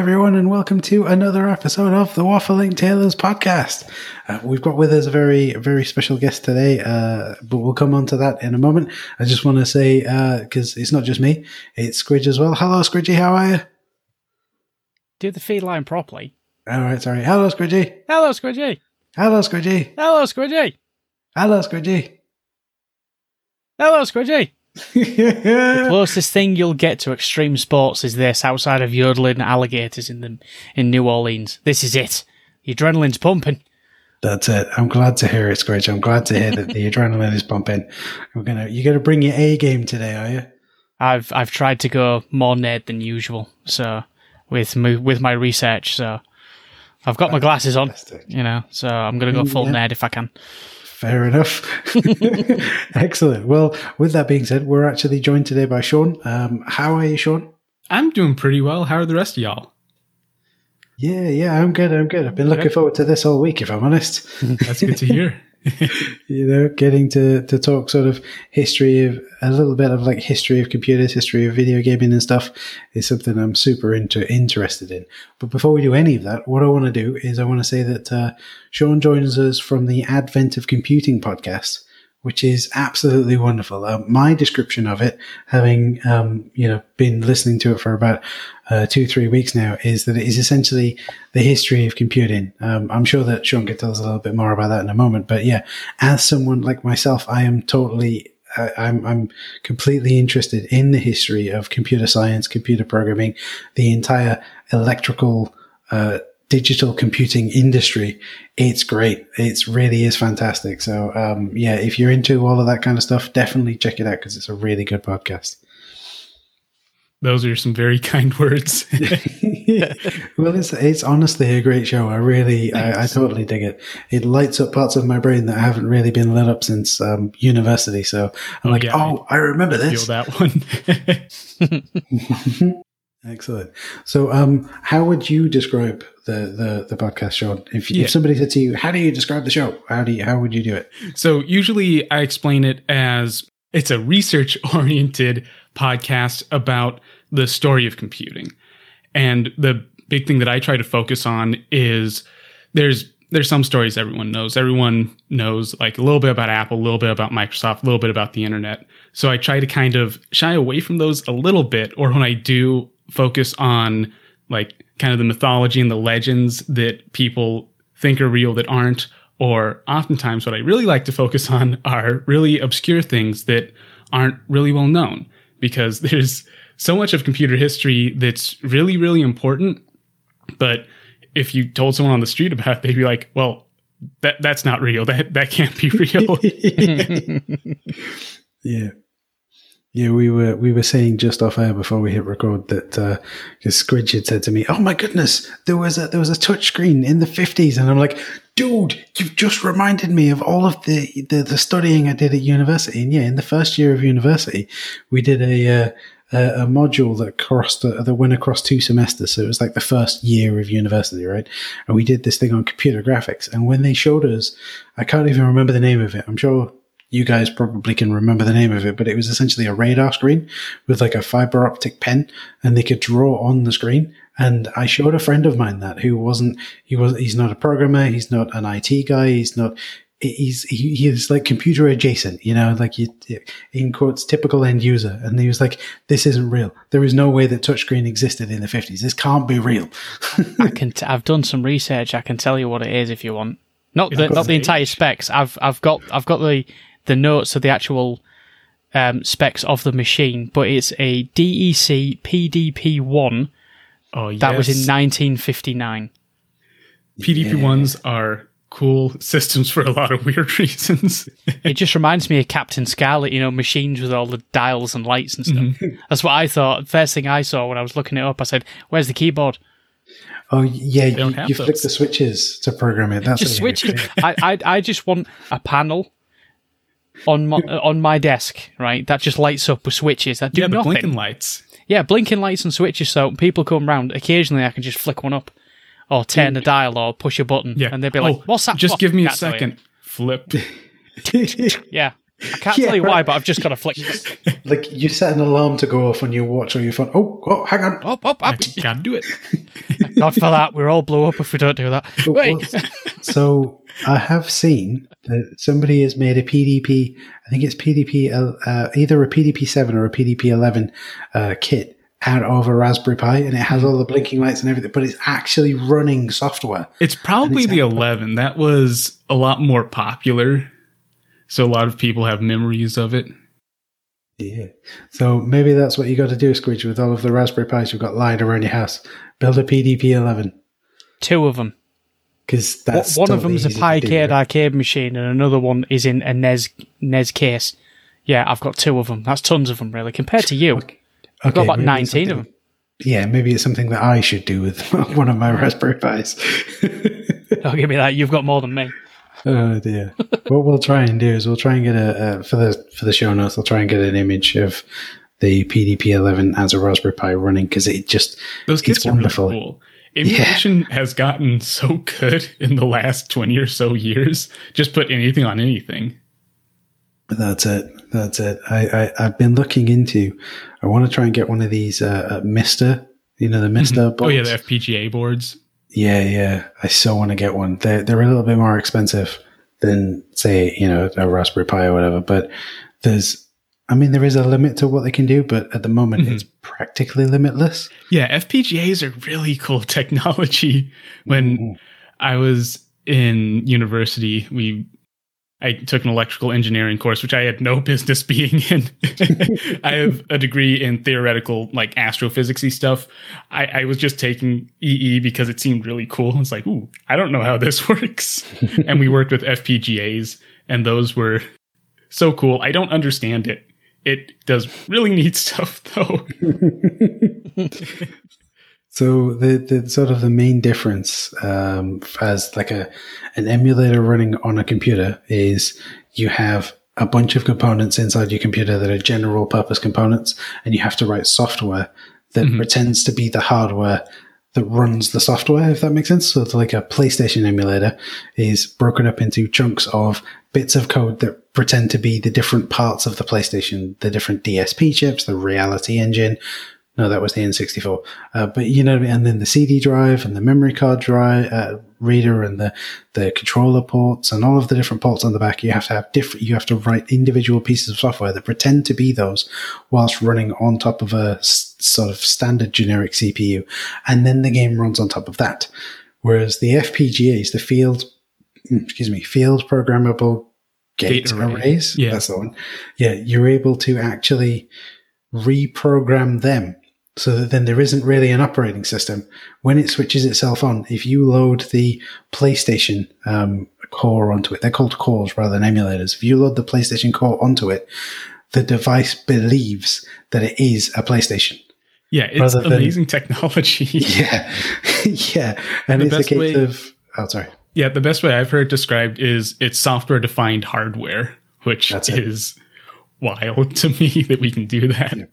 everyone, and welcome to another episode of the Waffling Tailors podcast. We've got with us a very, very special guest today, but we'll come on to that in a moment. I just want to say, because it's not just me, it's Squidge as well. Hello, Squidgy, how are you? Do the feed line properly. All right, sorry. Hello, Squidgy. Hello, Squidgy. Hello, Squidgy. Hello, Squidgy. Hello, Squidgy. Hello, Squidgy. The closest thing you'll get to extreme sports is this, outside of yodeling alligators in New Orleans. This is it. The adrenaline's pumping. That's it. I'm glad to hear it, Squidge. I'm glad to hear that the adrenaline is pumping. You're gonna bring your A game today, are you? I've tried to go more nerd than usual. So with my research, so I've got my glasses on. You know, so I'm gonna go full nerd if I can. Fair enough. Excellent. Well, with that being said, we're actually joined today by Sean. How are you, Sean? I'm doing pretty well. How are the rest of y'all? Yeah, I'm good. I've been looking forward to this all week, if I'm honest. That's good to hear. You know, getting to talk sort of history of a little bit of like history of computers, history of video gaming and stuff is something I'm super interested in. But before we do any of that, what I want to do is I want to say that Sean joins us from the Advent of Computing podcast, which is absolutely wonderful. My description of it, having been listening to it for about 2-3 weeks now, is that it is essentially the history of computing. I'm sure that Sean could tell us a little bit more about that in a moment. But yeah, as someone like myself, I am totally, I'm completely interested in the history of computer science, computer programming, the entire electrical digital computing industry. It's great. It really is fantastic. So if you're into all of that kind of stuff, definitely check it out because it's a really good podcast. Those are some very kind words. Well, it's honestly a great show. I totally dig it. It lights up parts of my brain that I haven't really been lit up since university. So I'm I remember this. Feel that one. Excellent. So, how would you describe the podcast, Sean? If somebody said to you, "How do you describe the show?" How would you do it? So, usually, I explain it as it's a research-oriented podcast about the story of computing, and the big thing that I try to focus on is there's some stories everyone knows. Everyone knows like a little bit about Apple, a little bit about Microsoft, a little bit about the internet. So, I try to kind of shy away from those a little bit, or when I do, focus on like kind of the mythology and the legends that people think are real that aren't, or oftentimes what I really like to focus on are really obscure things that aren't really well known, because there's so much of computer history that's really, really important. But if you told someone on the street about it, they'd be like, well, that's not real. That can't be real. Yeah. Yeah, we were saying just off air before we hit record that because Squidge had said to me, "Oh my goodness, there was a touch screen in the 50s," and I'm like, "Dude, you've just reminded me of all of the studying I did at university." And yeah, in the first year of university, we did a module that went across 2 semesters. So it was like the first year of university, right? And we did this thing on computer graphics. And when they showed us, I can't even remember the name of it. I'm sure you guys probably can remember the name of it, but it was essentially a radar screen with like a fiber optic pen, and they could draw on the screen. And I showed a friend of mine that he's not a programmer. He's not an IT guy. He's like computer adjacent, you know, like you, in quotes, typical end user. And he was like, "This isn't real. There is no way that touchscreen existed in the 50s. This can't be real." I've done some research. I can tell you what it is if you want. Not the entire specs. I've got the notes of the actual specs of the machine, but it's a DEC PDP-1 that was in 1959. PDP-1s are cool systems for a lot of weird reasons. It just reminds me of Captain Scarlet, you know, machines with all the dials and lights and stuff. Mm-hmm. That's what I thought. First thing I saw when I was looking it up, I said, "Where's the keyboard?" Oh yeah, you flick the switches to program it. That's just switches. I just want a panel on my desk, right? That just lights up with switches that do nothing. Yeah, blinking lights. Yeah, blinking lights and switches. So people come round occasionally. I can just flick one up, or turn a dial, or push a button, and they'll be like, "What's that?" Just give me a second. Flip. Yeah. I can't tell you why, but I've just kind of flicked. Like you set an alarm to go off on your watch or your phone. Oh, hang on. I can't do it. Not for that. We'll all blow up if we don't do that. Wait. So I have seen that somebody has made a PDP, I think it's PDP, either a PDP-7 or a PDP-11 kit out of a Raspberry Pi, and it has all the blinking lights and everything, but it's actually running software. It's probably the 11. That was a lot more popular. So a lot of people have memories of it. Yeah. So maybe that's what you got to do, Squidge, with all of the Raspberry Pis you've got lying around your house. Build a PDP-11. Two of them. Because that's one of them's a Pi Cade arcade machine, and another one is in a NES case. Yeah, I've got two of them. That's tons of them, really, compared to you. Okay. I've got about 19 of them. Yeah, maybe it's something that I should do with one of my Raspberry Pis. Don't give me that. You've got more than me. Oh dear! What we'll try and do is we'll try and get a for the show notes. We'll try and get an image of the PDP-11 as a Raspberry Pi running because it just those kits are wonderful. Really cool. Emulation has gotten so good in the last 20 or so years. Just put anything on anything. That's it. That's it. I've been looking into. I want to try and get one of these Mister. You know the Mister boards. Oh yeah, the FPGA boards. Yeah. I so want to get one. They're a little bit more expensive than, say, a Raspberry Pi or whatever. But there is a limit to what they can do. But at the moment, it's practically limitless. Yeah, FPGAs are really cool technology. When I was in university, I took an electrical engineering course, which I had no business being in. I have a degree in theoretical, like, astrophysics-y stuff. I was just taking EE because it seemed really cool. It's like, ooh, I don't know how this works. And we worked with FPGAs, and those were so cool. I don't understand it. It does really neat stuff, though. So the sort of the main difference as like an emulator running on a computer is you have a bunch of components inside your computer that are general purpose components, and you have to write software that pretends to be the hardware that runs the software, if that makes sense. So it's like a PlayStation emulator is broken up into chunks of bits of code that pretend to be the different parts of the PlayStation, the different DSP chips, the reality engine. No, that was the N64. But you know what I mean? And then the CD drive and the memory card drive reader and the controller ports and all of the different ports on the back. You have to have write individual pieces of software that pretend to be those whilst running on top of a sort of standard generic CPU. And then the game runs on top of that. Whereas the FPGAs, the field programmable gate arrays. Yeah. That's the one. Yeah. You're able to actually reprogram them. So that then there isn't really an operating system. When it switches itself on, if you load the PlayStation core onto it, they're called cores rather than emulators. If you load the PlayStation core onto it, the device believes that it is a PlayStation. Yeah, it's amazing technology. Yeah. And it's a case of... Oh, sorry. Yeah, the best way I've heard described is it's software-defined hardware, which is wild to me that we can do that. Yeah.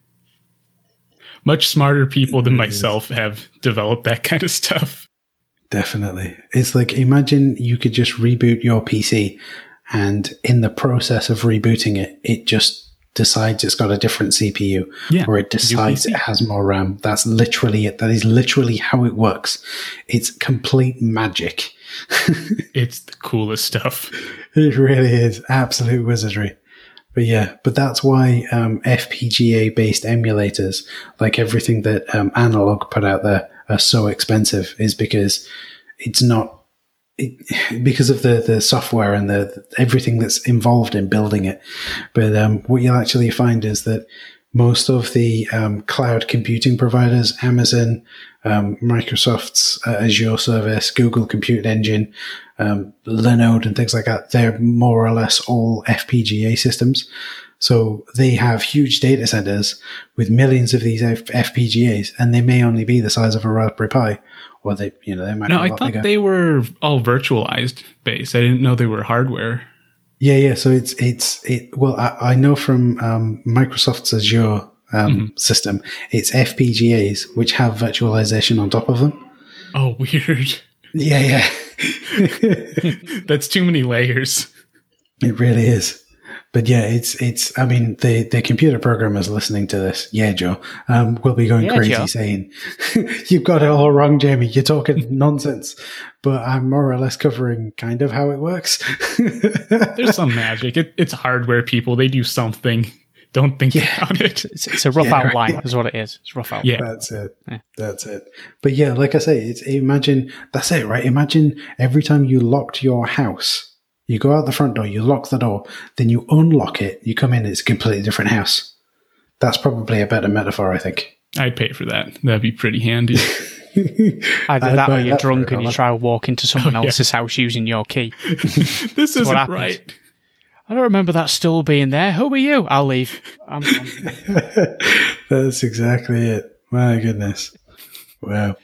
Much smarter people than myself have developed that kind of stuff. Definitely. It's like, imagine you could just reboot your PC, and in the process of rebooting it, it just decides it's got a different CPU, or it decides it has more RAM. That's literally it. That is literally how it works. It's complete magic. It's the coolest stuff. It really is. Absolute wizardry. But that's why FPGA-based emulators, like everything that Analog put out there, are so expensive, is because it's not because of the software and the everything that's involved in building it. But what you'll actually find is that most of the cloud computing providers, Amazon, Microsoft's Azure service, Google Compute Engine, Linode and things like that, they're more or less all FPGA systems. So they have huge data centers with millions of these FPGAs, and they may only be the size of a Raspberry Pi, or they might. No, I thought they were all virtualized based. I didn't know they were hardware. Yeah. So it's. Well, I know from Microsoft's Azure system, it's FPGAs which have virtualization on top of them. Oh, weird. Yeah. That's too many layers. It really is. But yeah, it's. I mean, the computer programmers listening to this, Joe, will be going crazy saying, "You've got it all wrong, Jamie. You're talking nonsense." But I'm more or less covering kind of how it works. There's some magic. It's hardware, people. They do something. Don't think about it. It's a rough outline, is what it is. It's a rough outline. Yeah, that's it. Yeah. That's it. But yeah, like I say, imagine that's it, right? Imagine every time you locked your house. You go out the front door, you lock the door, then you unlock it, you come in, it's a completely different house. That's probably a better metaphor, I think. I'd pay for that. That'd be pretty handy. Either that or you're drunk and you try to walk into someone else's house using your key. This isn't right. I don't remember that stool being there. Who are you? I'll leave. That's exactly it. My goodness. Wow.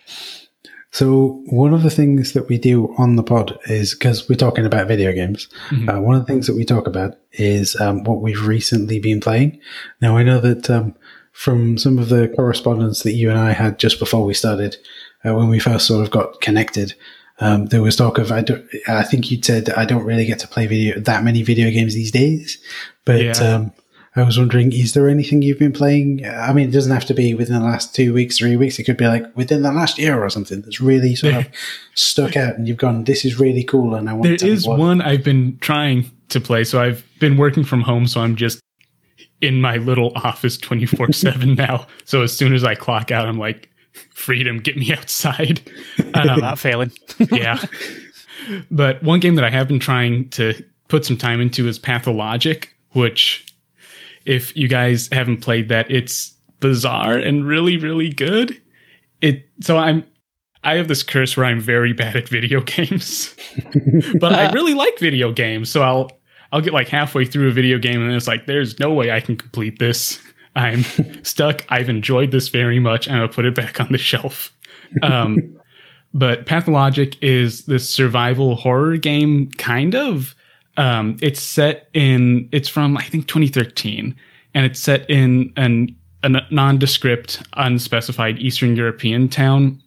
So one of the things that we do on the pod is, because we're talking about video games, one of the things that we talk about is what we've recently been playing. Now, I know that from some of the correspondence that you and I had just before we started, when we first sort of got connected, there was talk of, I think you'd said, I don't really get to play that many video games these days, but I was wondering, is there anything you've been playing? I mean, it doesn't have to be within the last 2 weeks, 3 weeks. It could be like within the last year or something that's really sort of stuck out and you've gone, this is really cool. And I want to. There is one I've been trying to play. So I've been working from home. So I'm just in my little office 24/7 now. So as soon as I clock out, I'm like, freedom, get me outside. I know that feeling. But one game that I have been trying to put some time into is Pathologic, which, if you guys haven't played that, it's bizarre and really, really good. I have this curse where I'm very bad at video games, but I really like video games. So I'll get like halfway through a video game and it's like, there's no way I can complete this. I'm stuck. I've enjoyed this very much. And I'll put it back on the shelf. But Pathologic is this survival horror game, kind of. It's from, I think, 2013, and it's set in a nondescript, unspecified Eastern European town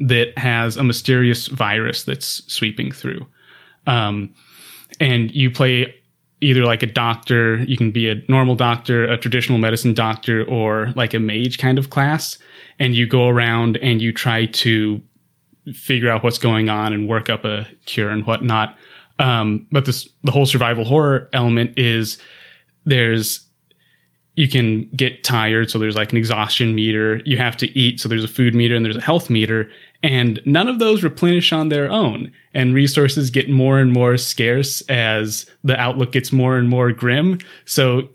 that has a mysterious virus that's sweeping through. And you play either like a doctor, you can be a normal doctor, a traditional medicine doctor, or like a mage kind of class. And you go around and you try to figure out what's going on and work up a cure and whatnot. But the whole survival horror element is you can get tired. So there's like an exhaustion meter. You have to eat. So there's a food meter and there's a health meter, and none of those replenish on their own, and resources get more and more scarce as the outlook gets more and more grim. So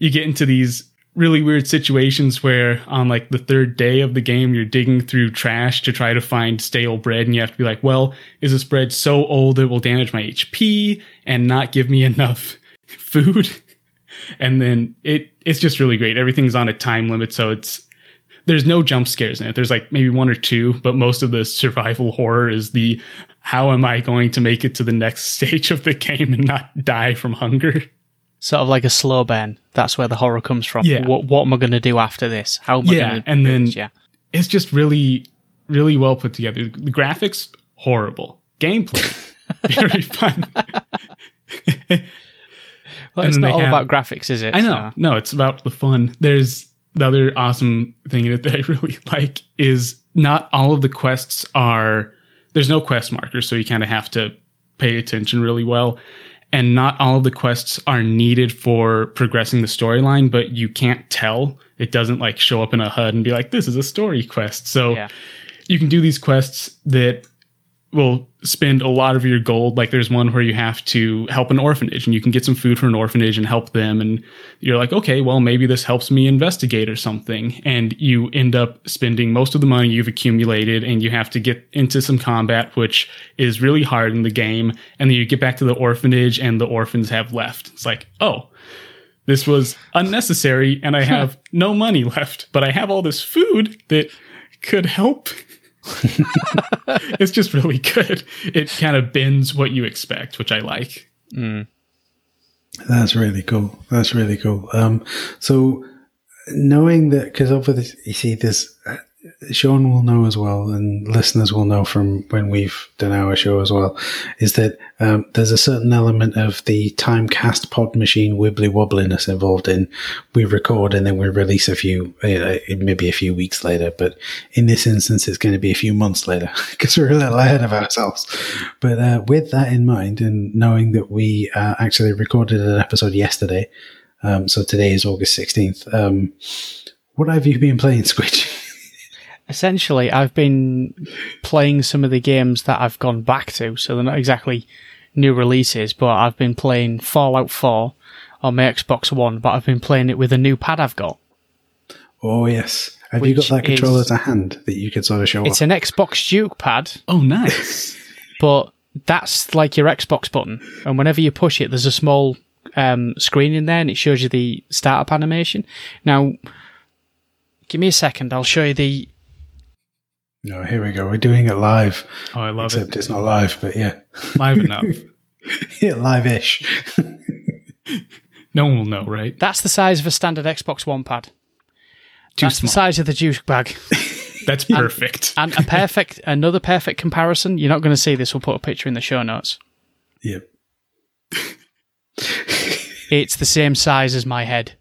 you get into these really weird situations where on like the third day of the game, you're digging through trash to try to find stale bread. And you have to be like, well, is this bread so old it will damage my HP and not give me enough food? And then it's just really great. Everything's on a time limit. So there's no jump scares in it. There's like maybe one or two, but most of the survival horror is the, how am I going to make it to the next stage of the game and not die from hunger? Sort of like a slow burn. That's where the horror comes from. Yeah. What am I going to do after this? How am I going to do this? Yeah. It's just really, really well put together. The graphics, horrible. Gameplay, very fun. Well, it's not all about graphics, is it? I know. So. No, it's about the fun. There's the other awesome thing that I really like is not all of the quests are... There's no quest markers, so you kind of have to pay attention really well. And not all of the quests are needed for progressing the storyline, but you can't tell. It doesn't like show up in a HUD and be like, this is a story quest. So you can do these quests that will spend a lot of your gold. Like there's one where you have to help an orphanage and you can get some food for an orphanage and help them. And you're like, okay, well, maybe this helps me investigate or something. And you end up spending most of the money you've accumulated and you have to get into some combat, which is really hard in the game. And then you get back to the orphanage and the orphans have left. It's like, oh, this was unnecessary and I have no money left, but I have all this food that could help. It's just really good. It kind of bends what you expect, which I like. That's really cool. So knowing that, because obviously you see this Sean will know as well, and listeners will know from when we've done our show as well, is that there's a certain element of the Timecast pod machine wibbly wobbliness involved in we record and then we release a few, maybe a few weeks later, but in this instance it's going to be a few months later because we're a little ahead of ourselves. But with that in mind, and knowing that we actually recorded an episode yesterday, so today is August 16th, what have you been playing, Squidge? Essentially, I've been playing some of the games that I've gone back to, so they're not exactly new releases, but I've been playing Fallout 4 on my Xbox One, but I've been playing it with a new pad I've got. Oh, yes. Have you got that controller to hand that you could sort of show off? It's an Xbox Duke pad. Oh, nice. But that's like your Xbox button, and whenever you push it, there's a small screen in there, and it shows you the startup animation. Now, give me a second, I'll show you the... No, here we go. We're doing it live. Oh, I love it. Except it's not live, but yeah. Live enough. Yeah, live-ish. No one will know, right? That's the size of a standard Xbox One pad. That's small. The size of the juice bag. That's perfect. and another perfect comparison. You're not going to see this. We'll put a picture in the show notes. Yep. It's the same size as my head.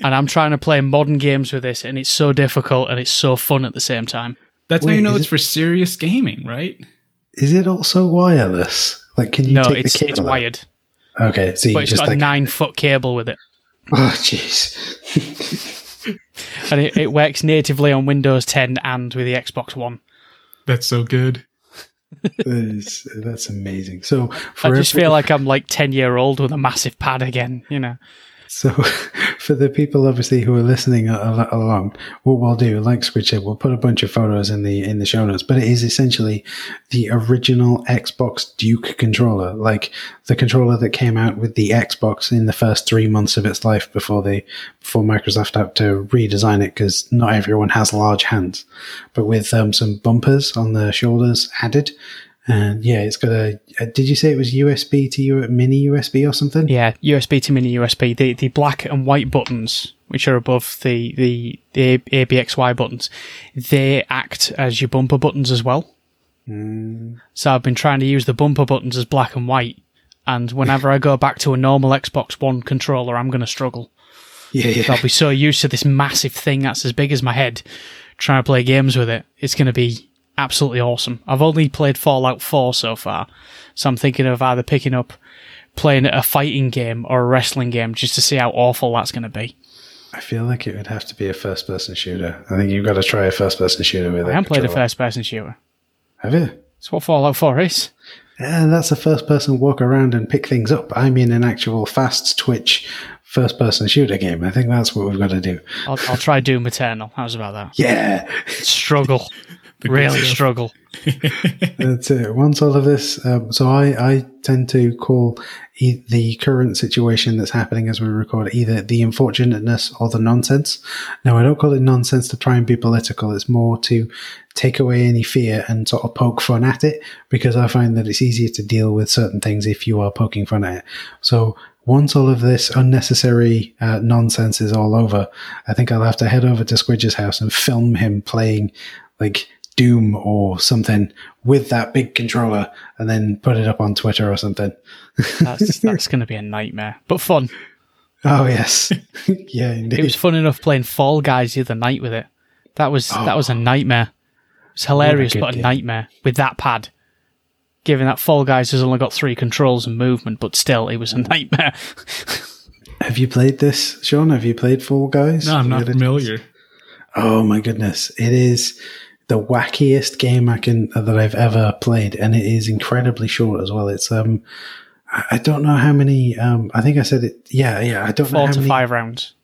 And I'm trying to play modern games with this, and it's so difficult, and it's so fun at the same time. That's how you know it's for serious gaming, right? Is it also wireless? Like, can you take the cable? No, it's wired. Okay, so but it's just got a 9-foot cable with it. Oh, jeez. And it works natively on Windows 10 and with the Xbox One. That's so good. That's amazing. So I just feel like I'm like 10-year-old with a massive pad again, you know. So for the people, obviously, who are listening along, what we'll do, like Squidge said, we'll put a bunch of photos in the show notes, but it is essentially the original Xbox Duke controller, like the controller that came out with the Xbox in the first 3 months of its life before Microsoft had to redesign it because not everyone has large hands, but with some bumpers on the shoulders added. And yeah, it's got did you say it was USB to mini USB or something? Yeah, USB to mini USB. The black and white buttons, which are above the ABXY buttons, they act as your bumper buttons as well. Mm. So I've been trying to use the bumper buttons as black and white. And whenever I go back to a normal Xbox One controller, I'm going to struggle. Yeah. I'll be so used to this massive thing that's as big as my head, trying to play games with it. It's going to be absolutely awesome. I've only played Fallout 4 so far, so I'm thinking of either playing a fighting game or a wrestling game just to see how awful that's going to be. I feel like it would have to be a first-person shooter. I think you've got to try a first-person shooter with it. I haven't played a first-person shooter. Have you? It's what Fallout 4 is. Yeah, that's a first-person walk around and pick things up. I mean an actual fast twitch first-person shooter game. I think that's what we've got to do. I'll try Doom Eternal. How's about that? Yeah! Struggle. Really struggle. That's it. Once all of this, so I tend to call the current situation that's happening as we record either the unfortunateness or the nonsense. Now, I don't call it nonsense to try and be political. It's more to take away any fear and sort of poke fun at it, because I find that it's easier to deal with certain things if you are poking fun at it. So once all of this unnecessary nonsense is all over, I think I'll have to head over to Squidge's house and film him playing like Doom or something with that big controller and then put it up on Twitter or something. That's going to be a nightmare, but fun. Oh, yes. Yeah, indeed. It was fun enough playing Fall Guys the other night with it. That was a nightmare. It's hilarious, but a nightmare with that pad. Given that Fall Guys has only got 3 controls and movement, but still, it was a nightmare. Have you played this, Sean? Have you played Fall Guys? No, I'm not familiar. Oh, my goodness. It is the wackiest game that I've ever played, and it is incredibly short as well. It's I don't know how many. I think I said it. Yeah. I don't know how many. 4 to 5 rounds.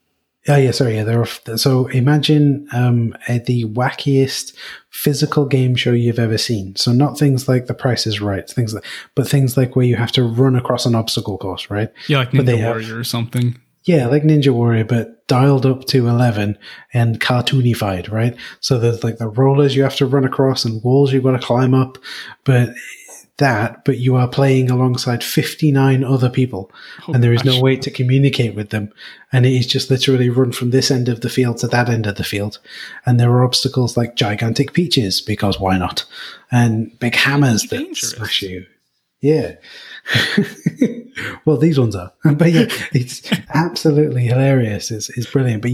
Oh, yeah. Sorry. Yeah. So imagine the wackiest physical game show you've ever seen. So not things like The Price is Right, but things like where you have to run across an obstacle course, right? Yeah, like Ninja Warrior or something. Yeah, like Ninja Warrior, but dialed up to 11 and cartoonified, right? So there's like the rollers you have to run across and walls you've got to climb up, but that, but you are playing alongside 59 other people, and there is no way to communicate with them. And it is just literally run from this end of the field to that end of the field. And there are obstacles like gigantic peaches, because why not? And big hammers that smash you. Yeah. Well, these ones are, but yeah, it's absolutely hilarious. It's brilliant. But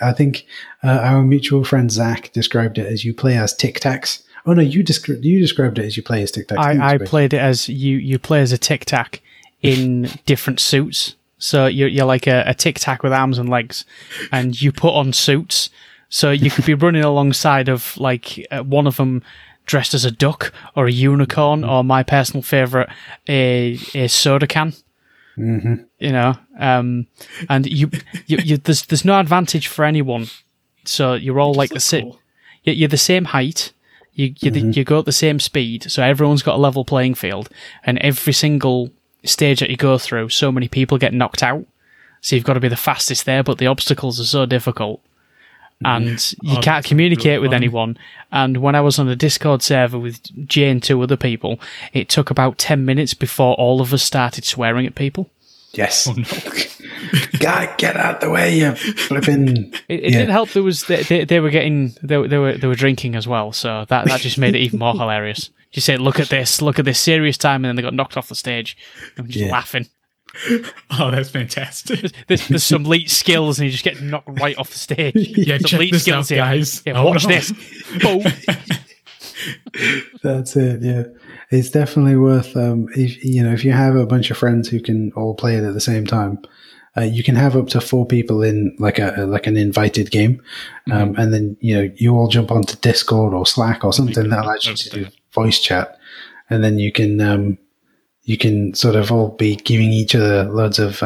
I think our mutual friend Zach described it as you play as Tic-Tacs. Oh no, you described it as you play as Tic-Tacs. I played it as you play as a Tic-Tac in different suits. So you're like a Tic-Tac with arms and legs, and you put on suits. So you could be running alongside of like one of them, dressed as a duck or a unicorn, or my personal favourite, a soda can. Mm-hmm. You know, and you there's no advantage for anyone. So you're all like the same. Cool. You're the same height. You go at the same speed. So everyone's got a level playing field, and every single stage that you go through, so many people get knocked out. So you've got to be the fastest there, but the obstacles are so difficult. And you can't communicate with anyone. And when I was on a Discord server with Jay and two other people, it took about 10 minutes before all of us started swearing at people. Yes. Oh, no. Get out the way, you flipping! It didn't help. There was they were getting they were drinking as well, so that just made it even more hilarious. You say, look at this serious time, and then they got knocked off the stage. I'm just laughing. Oh, that's fantastic. There's some elite skills, and you just get knocked right off the stage. Yeah, some elite skills out, guys. Yeah, watch this. Boom. That's it. Yeah, it's definitely worth. If you have a bunch of friends who can all play it at the same time, you can have up to 4 people in like an invited game, and then you all jump onto Discord or Slack or something that allows you to do voice chat, and then you can sort of all be giving each other loads of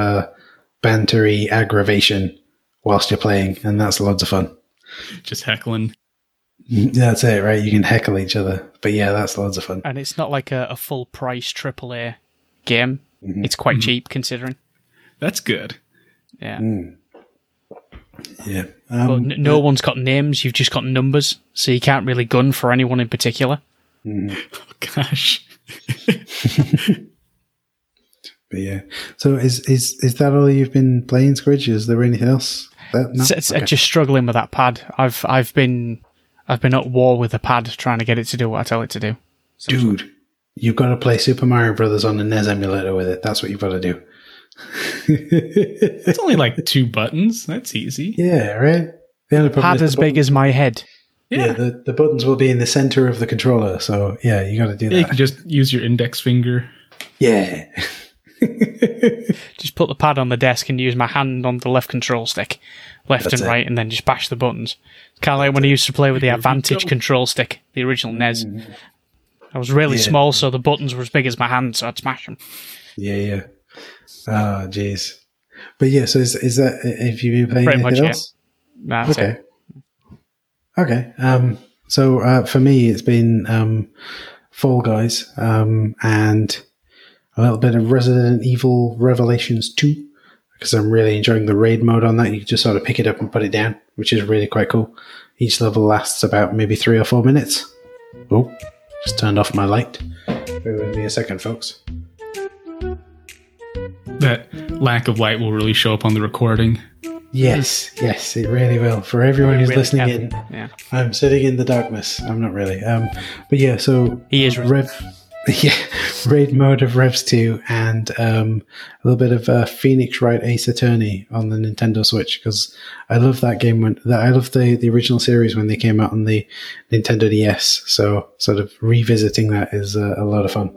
bantery aggravation whilst you're playing, and that's loads of fun. Just heckling. That's it, right? You can heckle each other. But yeah, that's loads of fun. And it's not like a full price AAA game. Mm-hmm. It's quite cheap considering. That's good. Yeah. Mm. Yeah. But no one's got names. You've just got numbers. So you can't really gun for anyone in particular. Mm. Oh, gosh. But yeah. So is that all you've been playing, Squidge? Is there anything else? No? Okay. Just struggling with that pad. I've been at war with a pad trying to get it to do what I tell it to do. So dude, you've got to play Super Mario Brothers on the NES emulator with it. That's what you've got to do. It's only like 2 buttons. That's easy. Yeah, right? The only problem pad is the big as my head. Yeah, the buttons will be in the center of the controller. So, yeah, you got to do that. You can just use your index finger. Yeah. Just put the pad on the desk and use my hand on the left control stick. Left and right, and then just bash the buttons. Kind of like when I used to play with the Advantage control stick, the original NES. I was really small, so the buttons were as big as my hand, so I'd smash them. Yeah, yeah. Oh, jeez. But yeah, so is that if you've been playing anything else? Yeah. That's okay. Okay. So for me, it's been Fall Guys and a little bit of Resident Evil Revelations 2. Because I'm really enjoying the raid mode on that. You just sort of pick it up and put it down, which is really quite cool. Each level lasts about maybe 3 or 4 minutes. Oh, just turned off my light. Bear with me a second, folks. That lack of light will really show up on the recording. Yes, it really will. For everyone who's really listening in, I'm sitting in the darkness. I'm not really. But yeah, so... He is raid mode of Revs 2 and a little bit of Phoenix Wright Ace Attorney on the Nintendo Switch, because I love that game. I love the original series when they came out on the Nintendo DS, so sort of revisiting that is a lot of fun.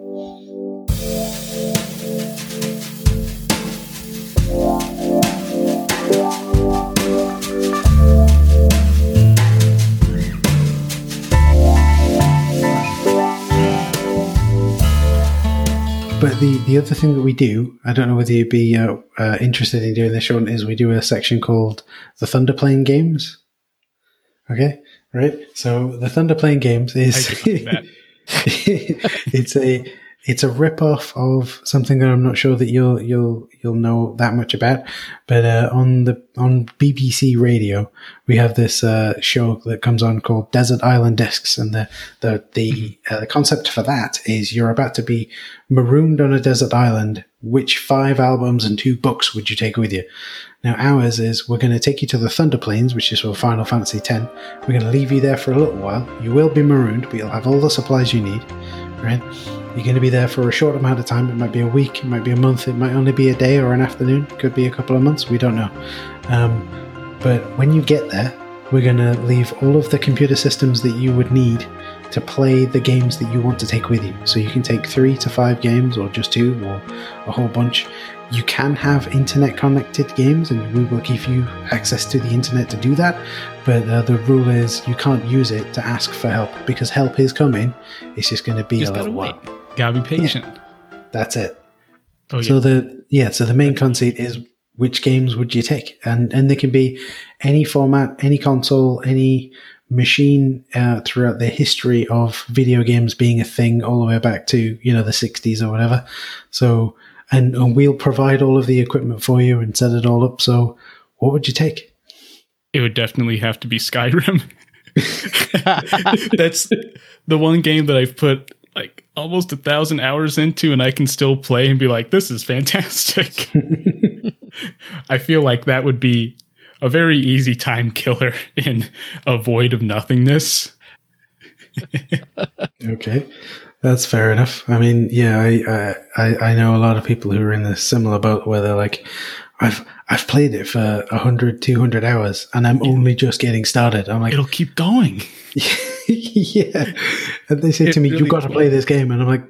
But the other thing that we do, I don't know whether you'd be interested in doing this, Sean, is we do a section called the Thunderplane Games. Okay, right? So the Thunderplane Games is... it's a It's a ripoff of something that I'm not sure that you'll know that much about, but on BBC Radio we have this show that comes on called Desert Island Discs, and the concept for that is you're about to be marooned on a desert island. Which 5 albums and 2 books would you take with you? Now ours is, we're going to take you to the Thunder Plains, which is for Final Fantasy X. We're going to leave you there for a little while. You will be marooned, but you'll have all the supplies you need, right? You're going to be there for a short amount of time. It might be a week, it might be a month, it might only be a day or an afternoon, it could be a couple of months, we don't know. But when you get there, we're going to leave all of the computer systems that you would need to play the games that you want to take with you. So you can take 3 to 5 games, or just 2, or a whole bunch. You can have internet connected games, and we will give you access to the internet to do that, but the rule is you can't use it to ask for help, because help is coming. It's just going to be a little while. Gotta be patient. Yeah, that's it. Oh, yeah. So the main conceit is, which games would you take? And they can be any format, any console, any machine, throughout the history of video games being a thing, all the way back to, the 60s or whatever. So, and we'll provide all of the equipment for you and set it all up. So what would you take? It would definitely have to be Skyrim. That's the one game that I've put like almost 1,000 hours into, and I can still play and be like, this is fantastic. I feel like that would be a very easy time killer in a void of nothingness. Okay, that's fair enough. I mean, yeah, I know a lot of people who are in a similar boat where they're like, I've played it for 100, 200 hours, and I'm only just getting started. I'm like, it'll keep going. Yeah, and they say to me, really, you've got to play this game, and I'm like,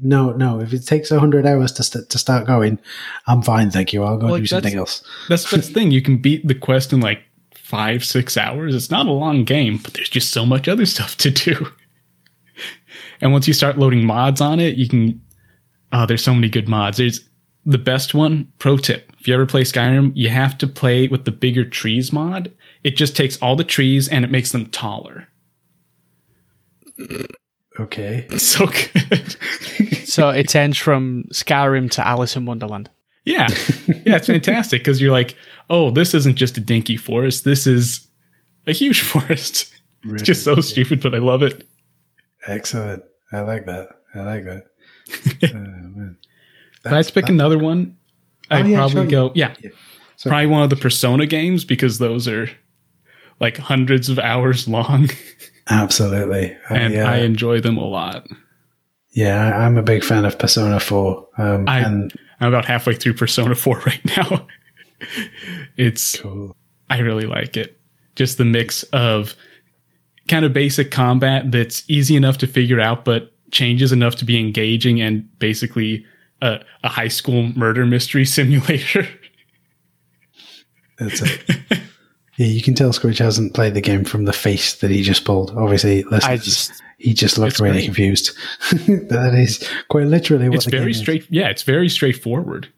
no. If it takes 100 hours to start going, I'm fine, thank you. I'll go do something else. That's the thing. You can beat the quest in like 5-6 hours. It's not a long game, but there's just so much other stuff to do. And once you start loading mods on it, you can. There's so many good mods. There's the best one. Pro tip: if you ever play Skyrim, you have to play with the bigger trees mod. It just takes all the trees and it makes them taller. Okay. So good. So it turns from Skyrim to Alice in Wonderland. Yeah. Yeah, it's fantastic because you're like, oh, this isn't just a dinky forest. This is a huge forest. Really? It's just so stupid, but I love it. Excellent. I like that. Oh, man. Let's pick another one. Probably one of the Persona games, because those are like hundreds of hours long. Absolutely. I enjoy them a lot. Yeah, I'm a big fan of Persona 4. I'm about halfway through Persona 4 right now. It's cool. I really like it. Just the mix of kind of basic combat that's easy enough to figure out, but changes enough to be engaging, and basically a high school murder mystery simulator. That's it. Yeah, you can tell Squidge hasn't played the game from the face that he just pulled. Obviously, he just looked really confused. That is quite literally what the game is. Yeah, it's very straightforward.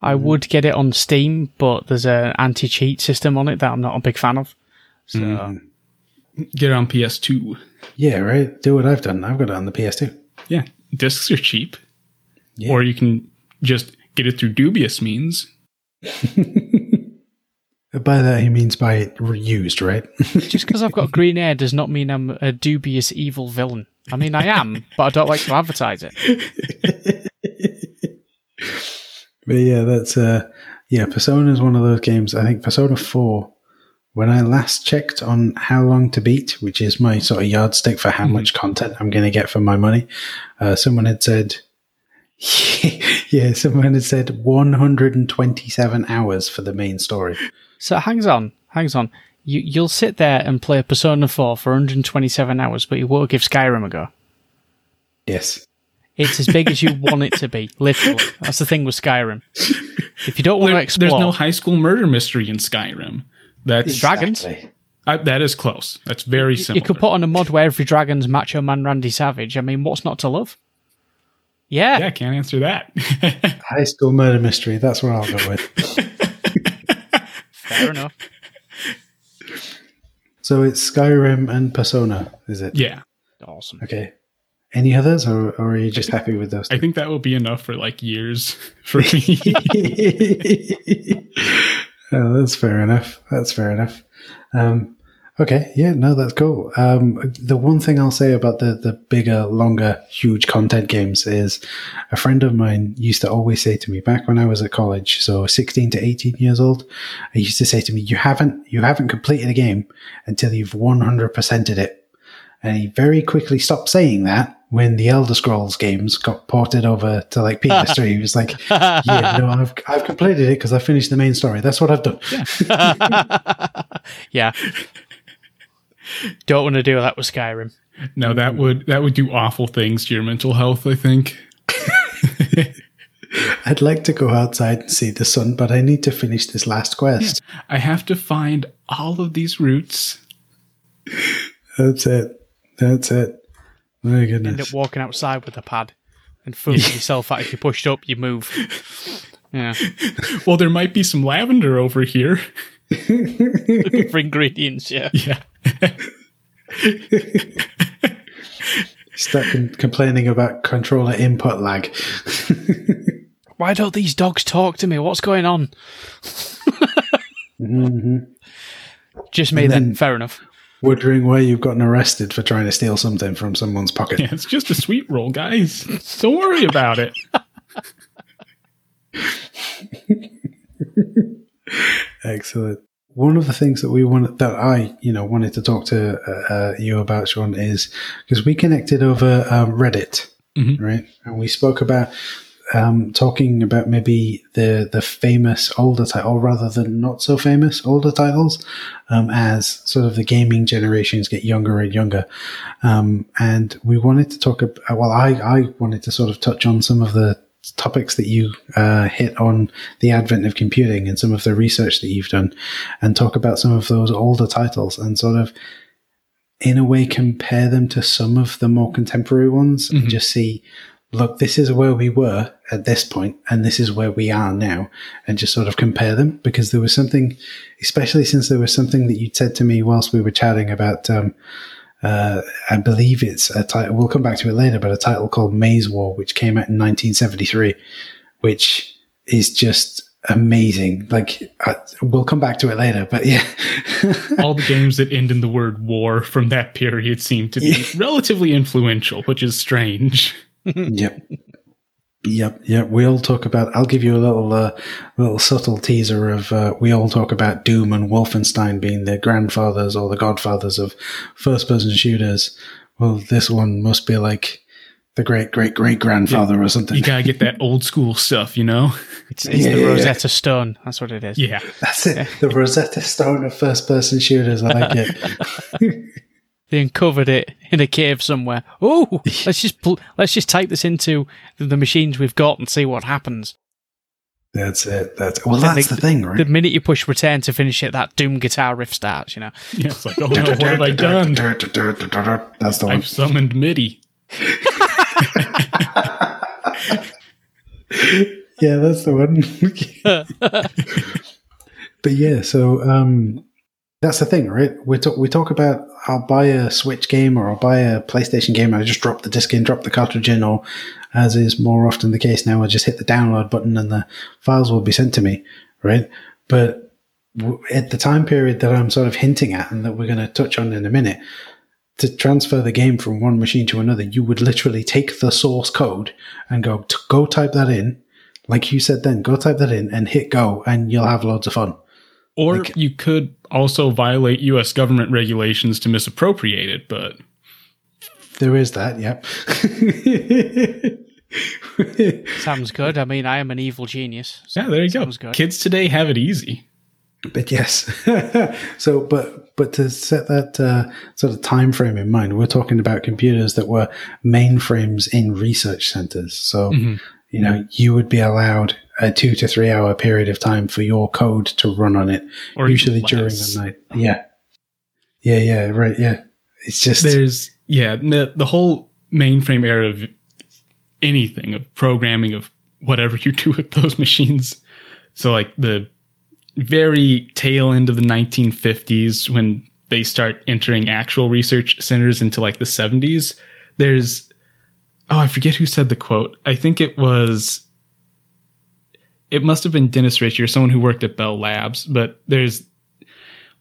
I would get it on Steam, but there's an anti-cheat system on it that I'm not a big fan of. So get it on PS2. Yeah, right. Do what I've done. I've got it on the PS2. Yeah, discs are cheap. Yeah. Or you can just get it through dubious means. By that, he means by reused, right? Just because I've got green hair does not mean I'm a dubious evil villain. I mean, I am, but I don't like to advertise it. But yeah, that's... Persona is one of those games. I think Persona 4, when I last checked on how long to beat, which is my sort of yardstick for how much content I'm going to get for my money, someone had said... Yeah, someone had said 127 hours for the main story. So hangs on. You'll sit there and play Persona 4 for 127 hours, but you won't give Skyrim a go. Yes. It's as big as you want it to be, literally. That's the thing with Skyrim. If you don't want to explore... There's no high school murder mystery in Skyrim. That's dragons. That is close. That's very similar. You could put on a mod where every dragon's Macho Man Randy Savage. I mean, what's not to love? Yeah, I can't answer that. High school murder mystery. That's what I'll go with. Fair enough. So it's Skyrim and Persona, is it? Yeah. Awesome. Okay. Any others, or are you just happy with those two? I think that will be enough for like years for me. Oh, that's fair enough. That's fair enough. Okay. Yeah, no, that's cool. The one thing I'll say about the bigger, longer, huge content games is a friend of mine used to always say to me back when I was at college, so 16 to 18 years old, I used to say to me, you haven't completed a game until you've 100%ed it. And he very quickly stopped saying that when the Elder Scrolls games got ported over to like PS3. He was like, yeah, no, I've completed it because I finished the main story. That's what I've done. Yeah. Yeah. Don't want to do that with Skyrim. No, that would do awful things to your mental health, I think. I'd like to go outside and see the sun, but I need to finish this last quest. Yeah. I have to find all of these routes. That's it. That's it. My goodness. End up walking outside with a pad and fooling yourself out. If you pushed up, you move. Yeah. Well, there might be some lavender over here. Looking for ingredients, yeah. Yeah. Start complaining about controller input lag. Why don't these dogs talk to me? What's going on? Mm-hmm. Just me then. Fair enough. Wondering why you've gotten arrested for trying to steal something from someone's pocket. Yeah, it's just a sweet roll, guys. Don't worry about it. Excellent. One of the things that I wanted to talk to you about, Sean, is because we connected over Reddit, mm-hmm. right? And we spoke about talking about maybe the famous older title, or rather the not so famous older titles, as sort of the gaming generations get younger and younger. And we wanted to talk about, well, I wanted to sort of touch on some of the topics that you hit on the advent of computing and some of the research that you've done, and talk about some of those older titles and sort of in a way compare them to some of the more contemporary ones, mm-hmm. and just see, look, this is where we were at this point and this is where we are now, and just sort of compare them. Because there was something, especially since there was something that you'd said to me whilst we were chatting about I believe it's a title, we'll come back to it later, but a title called Maze War, which came out in 1973, which is just amazing. Like, we'll come back to it later, but yeah. All the games that end in the word war from that period seem to be relatively influential, which is strange. Yep. We all talk about, I'll give you a little subtle teaser of, we all talk about Doom and Wolfenstein being the grandfathers or the godfathers of first-person shooters. Well, this one must be like the great-great-great-grandfather or something. You gotta get that old-school stuff, you know? It's the Rosetta Stone. That's what it is. Yeah. That's it. The Rosetta Stone of first-person shooters. I like it. They uncovered it in a cave somewhere. Oh, let's just type this into the machines we've got and see what happens. That's it. That's the thing, right? The minute you push return to finish it, that Doom guitar riff starts, you know? Yeah, it's like, oh, no, what have I done? That's the one. I've summoned MIDI. Yeah, that's the one. But yeah, so... that's the thing, right? We talk about, I'll buy a Switch game or I'll buy a PlayStation game and I just drop the disc in, drop the cartridge in, or as is more often the case now, I just hit the download button and the files will be sent to me, right? But at the time period that I'm sort of hinting at and that we're going to touch on in a minute, to transfer the game from one machine to another, you would literally take the source code and go type that in. Like you said then, go type that in and hit go and you'll have loads of fun. Or like, you could also violate U.S. government regulations to misappropriate it, but... There is that, yep. Sounds good. I mean, I am an evil genius. So yeah, there you go. Good. Kids today have it easy. But yes. So, but to set that sort of time frame in mind, we're talking about computers that were mainframes in research centers. So, mm-hmm. you know, you would be allowed... a 2 to 3 hour period of time for your code to run on it, or usually during the night. Yeah, right, yeah. It's just... There's, yeah, the whole mainframe era of anything, of programming, of whatever you do with those machines. So, like, the very tail end of the 1950s, when they start entering actual research centers into, like, the 70s, there's Oh, I forget who said the quote. I think it was... It must have been Dennis Ritchie or someone who worked at Bell Labs. But there's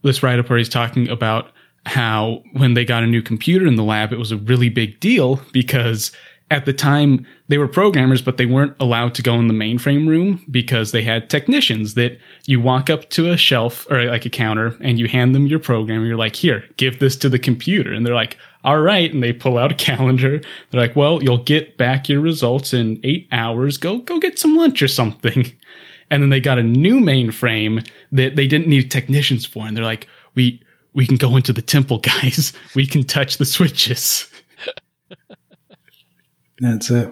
this write-up where he's talking about how when they got a new computer in the lab, it was a really big deal because... At the time, they were programmers, but they weren't allowed to go in the mainframe room because they had technicians that you walk up to a shelf or like a counter and you hand them your program. And you're like, here, give this to the computer. And they're like, all right. And they pull out a calendar. They're like, well, you'll get back your results in 8 hours. Go get some lunch or something. And then they got a new mainframe that they didn't need technicians for. And they're like, we can go into the temple, guys. We can touch the switches. That's it.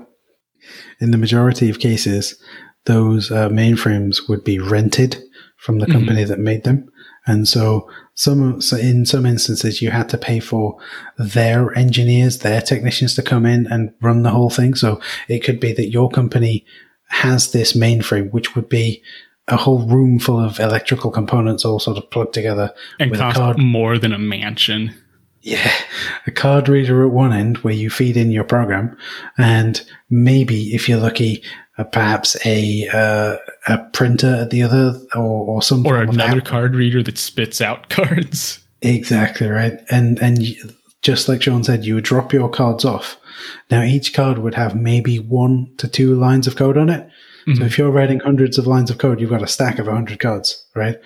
In the majority of cases, those mainframes would be rented from the company that made them. And so in some instances, you had to pay for their engineers, their technicians to come in and run the whole thing. So it could be that your company has this mainframe, which would be a whole room full of electrical components all sort of plugged together. And with cost a card. More than a mansion. Yeah, a card reader at one end where you feed in your program, and maybe if you're lucky, perhaps a printer at the other, or some or another card reader that spits out cards. Exactly right, and just like Sean said, you would drop your cards off. Now each card would have maybe 1 to 2 lines of code on it. Mm-hmm. So if you're writing hundreds of lines of code, you've got a stack of 100 cards, right?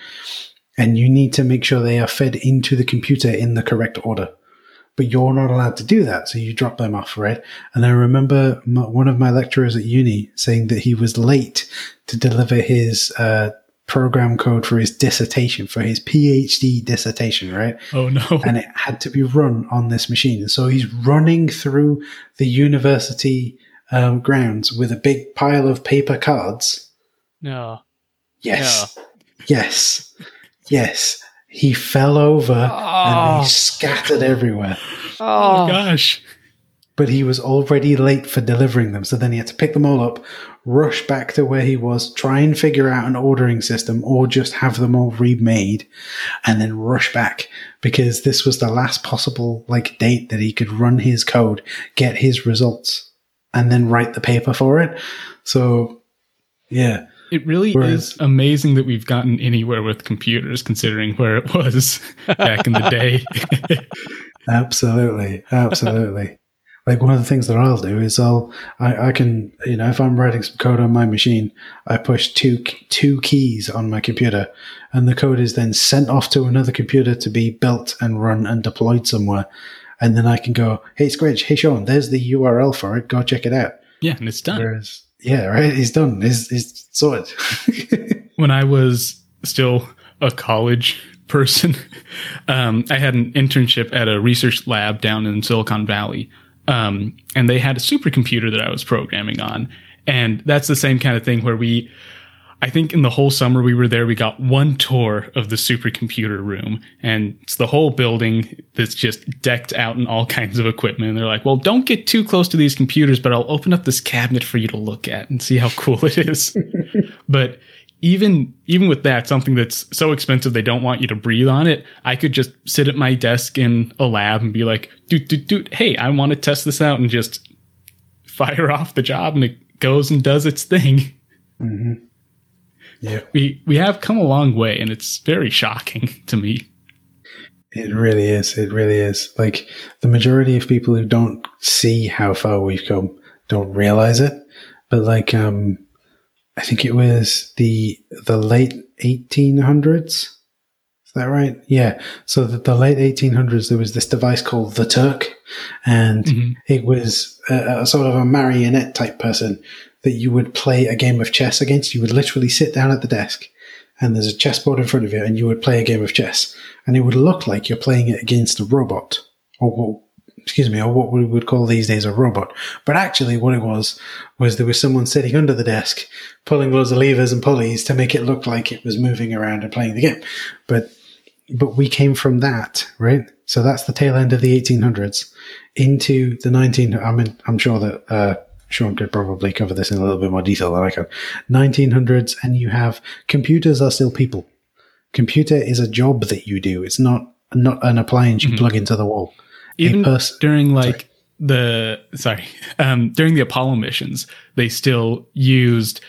And you need to make sure they are fed into the computer in the correct order. But you're not allowed to do that, so you drop them off, right? And I remember one of my lecturers at uni saying that he was late to deliver his program code for his dissertation, for his PhD dissertation, right? Oh, no. And it had to be run on this machine. And so he's running through the university grounds with a big pile of paper cards. No. Yes. No. Yes. Yes, he fell over and he scattered everywhere. Oh, gosh. But he was already late for delivering them. So then he had to pick them all up, rush back to where he was, try and figure out an ordering system or just have them all remade and then rush back because this was the last possible date that he could run his code, get his results, and then write the paper for it. So, yeah. It really is amazing that we've gotten anywhere with computers, considering where it was back in the day. Absolutely. Absolutely. One of the things that I'll do is I can, if I'm writing some code on my machine, I push two keys on my computer and the code is then sent off to another computer to be built and run and deployed somewhere. And then I can go, hey, Squidge, hey, Sean, there's the URL for it. Go check it out. Yeah. And it's done. Whereas, yeah, right? He's done. He's sorted. When I was still a college person, I had an internship at a research lab down in Silicon Valley. And they had a supercomputer that I was programming on. And that's the same kind of thing where I think in the whole summer we were there, we got one tour of the supercomputer room. And it's the whole building that's just decked out in all kinds of equipment. And they're like, well, don't get too close to these computers, but I'll open up this cabinet for you to look at and see how cool it is. But even with that, something that's so expensive they don't want you to breathe on it, I could just sit at my desk in a lab and be like, dude, hey, I want to test this out and just fire off the job and it goes and does its thing. Mm-hmm. Yeah, we have come a long way, and it's very shocking to me. It really is. It really is. The majority of people who don't see how far we've come don't realize it. But I think it was the late 1800s. Is that right? Yeah. So the late 1800s, there was this device called the Turk, and it was a sort of a marionette type person that you would play a game of chess against. You would literally sit down at the desk and there's a chessboard in front of you and you would play a game of chess. And it would look like you're playing it against a robot or what we would call these days a robot. But actually what it was there was someone sitting under the desk pulling loads of levers and pulleys to make it look like it was moving around and playing the game. But we came from that, right? So that's the tail end of the 1800s into the 1900s. I mean, I'm sure that, Sean could probably cover this in a little bit more detail than I can. 1900s, and you have computers are still people. Computer is a job that you do. It's not an appliance you plug into the wall. Even during during the Apollo missions, they still used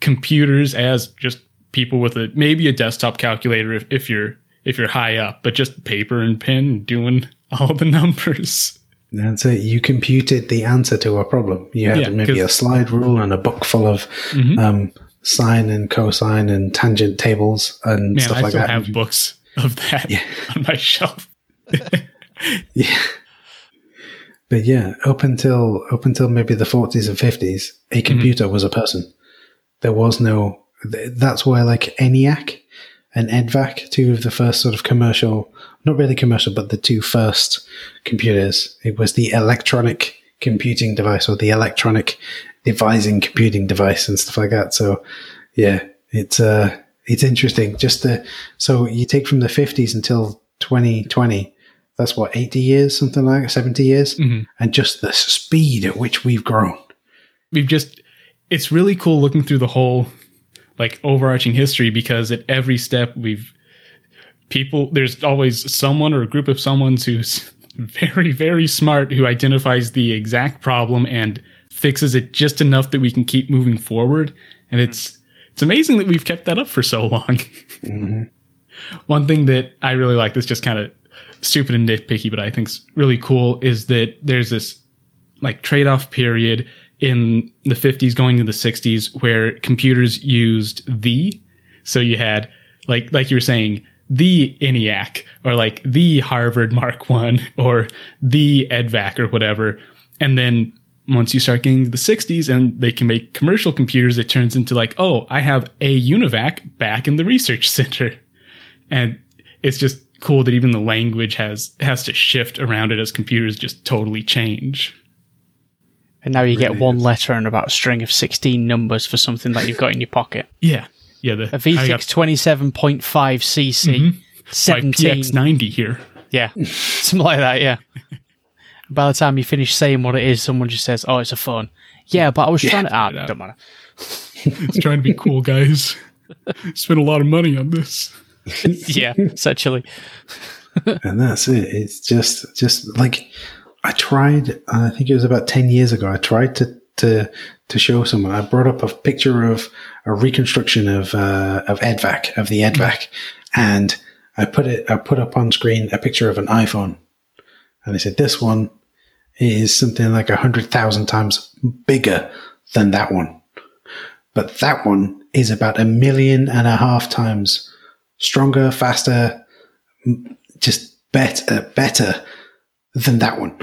computers as just people with maybe a desktop calculator if you're high up, but just paper and pen doing all the numbers. That's it. You computed the answer to a problem. You had maybe a slide rule and a book full of sine and cosine and tangent tables and stuff like that. I still have books of that on my shelf. Yeah. But yeah, up until maybe the 40s and 50s, a computer was a person. There was no... That's why like ENIAC and EDVAC, two of the first sort of commercial... Not really commercial, but the two first computers. It was the electronic computing device or the electronic devising computing device and stuff like that. So yeah, it's interesting. So you take from the 50s until 2020... That's what, 80 years, something like that, 70 years? Mm-hmm. And just the speed at which we've grown. It's really cool looking through the whole, overarching history, because at every step there's always someone or a group of someone's who's very, very smart, who identifies the exact problem and fixes it just enough that we can keep moving forward. And it's amazing that we've kept that up for so long. Mm-hmm. One thing that I really like that's just kind of stupid and nitpicky, but I think's really cool, is that there's this trade-off period in the 50s going to the 60s where computers used the. So you had like you were saying, the ENIAC or the Harvard Mark I or the EDVAC or whatever. And then once you start getting to the 60s and they can make commercial computers, it turns into I have a UNIVAC back in the research center. And it's just cool that even the language has to shift around it as computers just totally change. And now you get one letter and about a string of 16 numbers for something that you've got in your pocket. Yeah. A V6 27.5 cc 17 PX90 here. Yeah, something like that. Yeah. By the time you finish saying what it is, someone just says, "Oh, it's a phone." Yeah, but I was trying to. Don't matter. It's trying to be cool, guys. Spent a lot of money on this. Yeah, essentially. And that's it. It's just I tried, I think it was about 10 years ago, I tried to show someone. I brought up a picture of a reconstruction of EDVAC, of the EDVAC, and I put up on screen a picture of an iPhone. And I said, this one is something like 100,000 times bigger than that one. But that one is about 1.5 million times stronger, faster, just better than that one.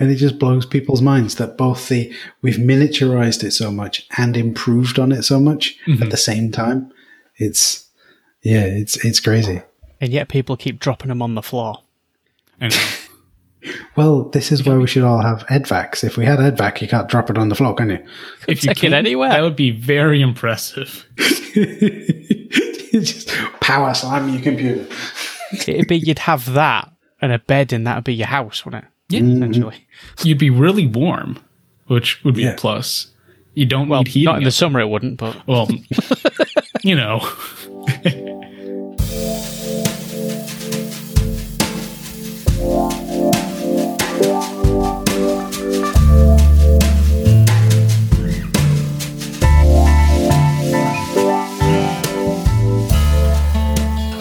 And it just blows people's minds that both we've miniaturized it so much and improved on it so much at the same time. It's crazy. And yet people keep dropping them on the floor. Well, this is where we should all have EDVACs. If we had EDVAC, you can't drop it on the floor, can you? If you take it anywhere, that would be very impressive. Just power slam your computer. You'd have that and a bed, and that would be your house, wouldn't it? Yeah, essentially. You'd be really warm, which would be a plus. You don't need heat. Not in the summer, it wouldn't, but... Well, you know.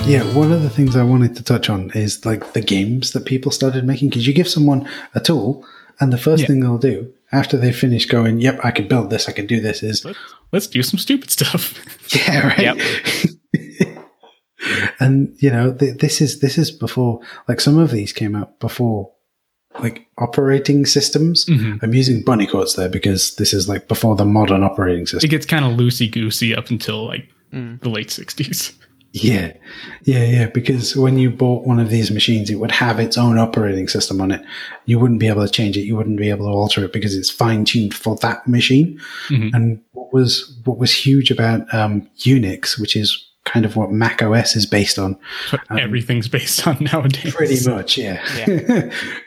Yeah, one of the things I wanted to touch on is the games that people started making, because you give someone a tool and the first thing they'll do after they finish going, yep, I can build this, I can do this, is... Let's do some stupid stuff. Yeah, right? Yep. And, this is before... some of these came out before, operating systems. Mm-hmm. I'm using bunny quotes there because this is, before the modern operating system. It gets kind of loosey-goosey up until, the late 60s. Yeah. Because when you bought one of these machines, it would have its own operating system on it. You wouldn't be able to change it. You wouldn't be able to alter it because it's fine-tuned for that machine. Mm-hmm. And what was huge about Unix, which is kind of what Mac OS is based on. Everything's based on nowadays. Pretty much, yeah.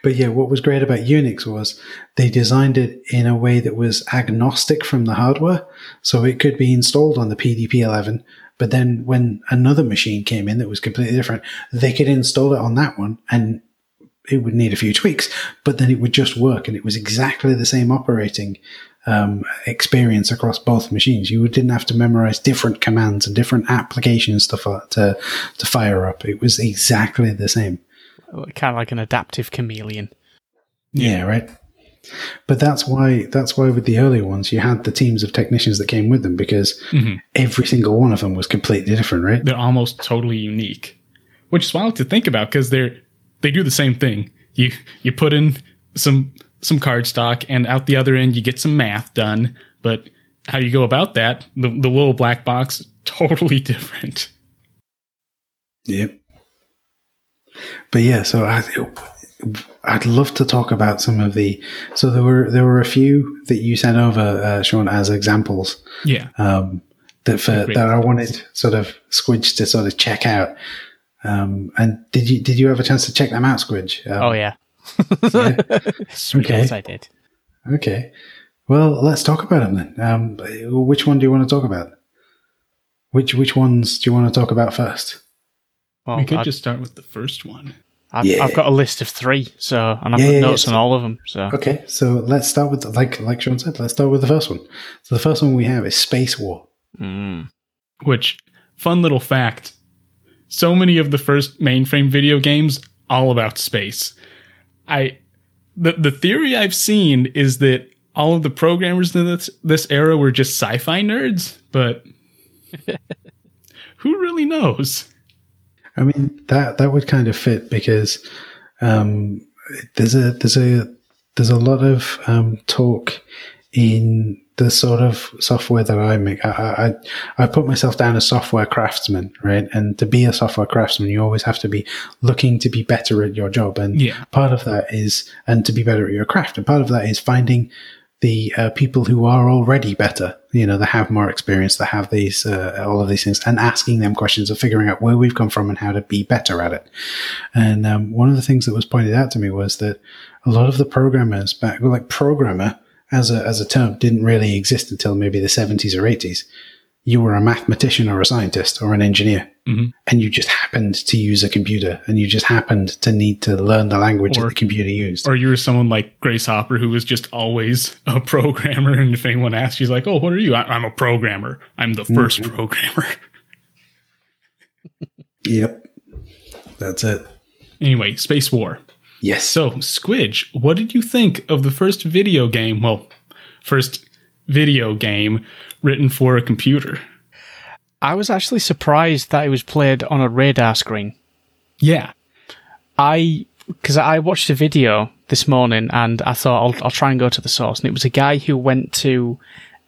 But yeah, what was great about Unix was they designed it in a way that was agnostic from the hardware. So it could be installed on the PDP-11, but then when another machine came in that was completely different, they could install it on that one and it would need a few tweaks, but then it would just work, and it was exactly the same operating experience across both machines. You didn't have to memorize different commands and different application stuff to fire up. It was exactly the same. Kind of like an adaptive chameleon. Yeah, right. But that's why with the early ones, you had the teams of technicians that came with them, because every single one of them was completely different, right? They're almost totally unique, which is wild to think about, because they do the same thing. You put in some cardstock, and out the other end, you get some math done. But how you go about that, the little black box, totally different. Yep. But yeah, so I'd love to talk about some of the. So there were a few that you sent over, Sean, as examples. Yeah. That I wanted sort of Squidge to sort of check out. And did you have a chance to check them out, Squidge? Oh yeah. Yes, I did. Okay. Well, let's talk about them then. Which one do you want to talk about? Which ones do you want to talk about first? Well, we could just start with the first one. I've got a list of three, so and I've got notes on all of them. So okay, so let's start with like Sean said, let's start with the first one. So the first one we have is Space War, which fun little fact. So many of the first mainframe video games all about space. The theory I've seen is that all of the programmers in this era were just sci-fi nerds, but who really knows? I mean, that would kind of fit, because there's a lot of talk in the sort of software that I make. I put myself down as software craftsman, right? And to be a software craftsman, you always have to be looking to be better at your job. And part of that is, and to be better at your craft, and part of that is finding the people who are already better, you know, that have more experience, that have these all of these things, and asking them questions and figuring out where we've come from and how to be better at it. And one of the things that was pointed out to me was that a lot of the programmers back, like programmer as a term, didn't really exist until maybe the 70s or 80s. You were a mathematician or a scientist or an engineer, and you just happened to use a computer, and you just happened to need to learn the language that the computer used. Or you were someone like Grace Hopper, who was just always a programmer, and if anyone asked, she's like, oh, what are you? I'm a programmer. I'm the first programmer. Yep. That's it. Anyway, Space War. Yes. So, Squidge, what did you think of the first video game? Well, first video game written for a computer. I was actually surprised that it was played on a radar screen. Yeah. Because I watched a video this morning, and I thought I'll try and go to the source. And it was a guy who went to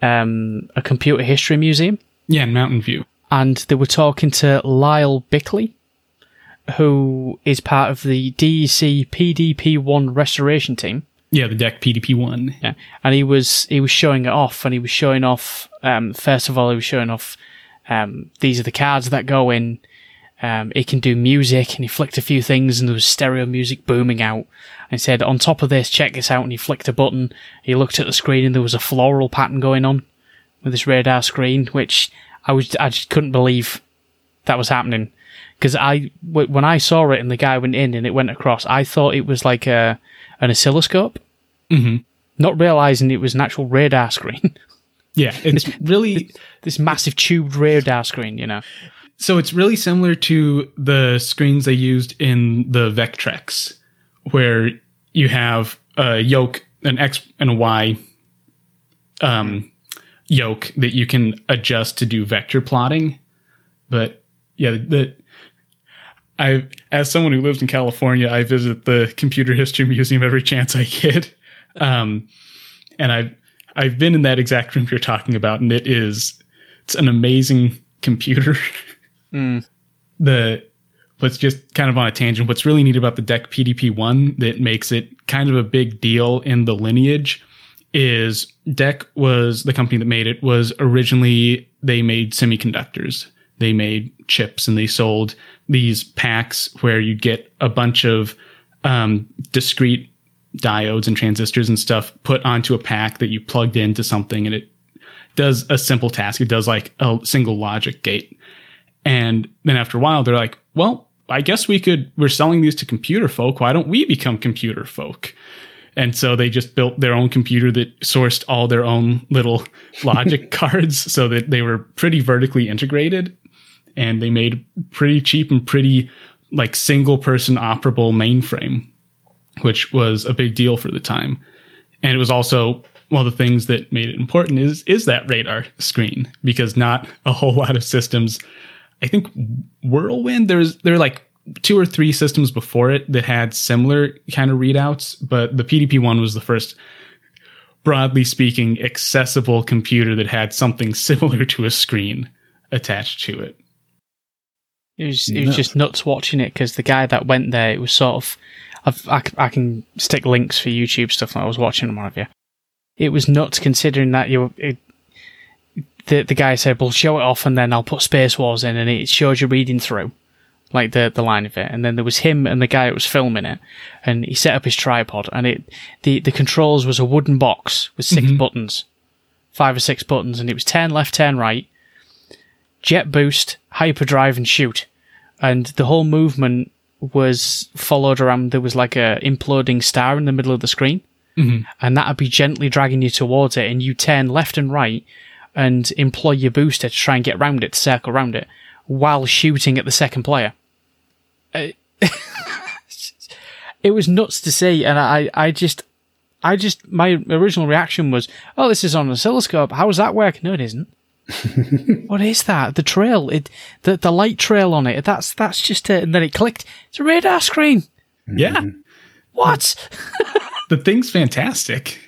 a computer history museum. Yeah, in Mountain View. And they were talking to Lyle Bickley, who is part of the DEC PDP-1 restoration team. Yeah, the DEC PDP-1. Yeah, and he was showing it off, and he was showing off. First of all, he was showing off. These are the cards that go in. It can do music, and he flicked a few things, and there was stereo music booming out. And he said, "On top of this, check this out." And he flicked a button. He looked at the screen, and there was a floral pattern going on with this radar screen, which I just couldn't believe that was happening, because when I saw it, and the guy went in, and it went across, I thought it was like an oscilloscope. Mm-hmm. Not realizing it was an actual radar screen. Yeah, it's really this massive tubed radar screen, you know. So it's really similar to the screens they used in the Vectrex, where you have a yoke, an X and a Y yoke that you can adjust to do vector plotting. But yeah, as someone who lives in California, I visit the Computer History Museum every chance I get. And I've been in that exact room you're talking about, and it's an amazing computer. What's just kind of on a tangent, what's really neat about the DEC PDP-1 that makes it kind of a big deal in the lineage is DEC was the company that made it. Was originally they made semiconductors. They made chips, and they sold these packs where you get a bunch of discrete diodes and transistors and stuff put onto a pack that you plugged into something, and it does a simple task. It does like a single logic gate. And then after a while, they're like, well, I guess we could, we're selling these to computer folk. Why don't we become computer folk? And so they just built their own computer that sourced all their own little logic cards so that they were pretty vertically integrated, and they made pretty cheap and pretty like single person operable mainframe, which was a big deal for the time. And it was also one of the things that made it important is that radar screen, because not a whole lot of systems, I think Whirlwind, there are like 2 or 3 systems before it that had similar kind of readouts, but the PDP-1 was the first, broadly speaking, accessible computer that had something similar to a screen attached to it. It was just nuts watching it, because the guy that went there, it was sort of, I can stick links for YouTube stuff that I was watching and what have you. It was nuts considering that the guy said, well, show it off and then I'll put Space Wars in, and it showed you reading through, like the line of it. And then there was him and the guy that was filming it, and he set up his tripod, and the controls was a wooden box with 6 buttons, 5 or 6 buttons, and it was 10 left, 10 right, jet boost, hyperdrive, and shoot. And the whole movement was followed around. There was like a imploding star in the middle of the screen, and that would be gently dragging you towards it, and you turn left and right and employ your booster to try and get round it, to circle round it, while shooting at the second player. It was nuts to see, and I just my original reaction was, oh, this is on an oscilloscope, how does that work? No, it isn't. What is that? The trail, the light trail on it, that's just it. And then it clicked, it's a radar screen. Yeah. What? The thing's fantastic.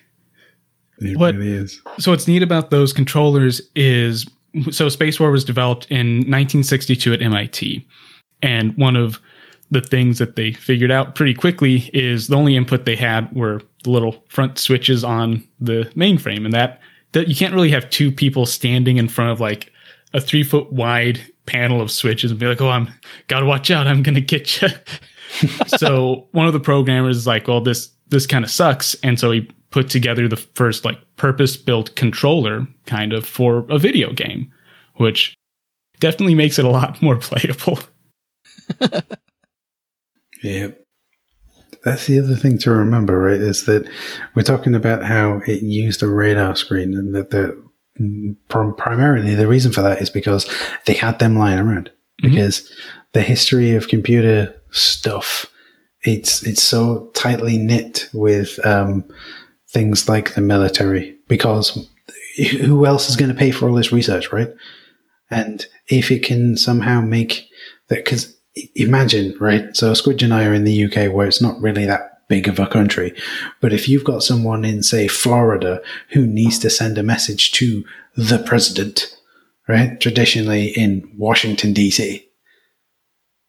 It really is. So what's neat about those controllers is, so Space War was developed in 1962 at MIT. And one of the things that they figured out pretty quickly is the only input they had were the little front switches on the mainframe. And that you can't really have 2 people standing in front of like a 3-foot wide panel of switches and be like, oh, I'm got to watch out, I'm going to get you. So one of the programmers is like, well, this kind of sucks. And so he put together the first like purpose-built controller kind of for a video game, which definitely makes it a lot more playable. Yeah. That's the other thing to remember, right? Is that we're talking about how it used a radar screen, and that primarily the reason for that is because they had them lying around, because the history of computer stuff, it's so tightly knit with, things like the military, because who else is going to pay for all this research, right? And if it can somehow make that, because imagine, right? So Squidge and I are in the UK, where it's not really that big of a country, but if you've got someone in, say, Florida who needs to send a message to the president, right? Traditionally in Washington, DC,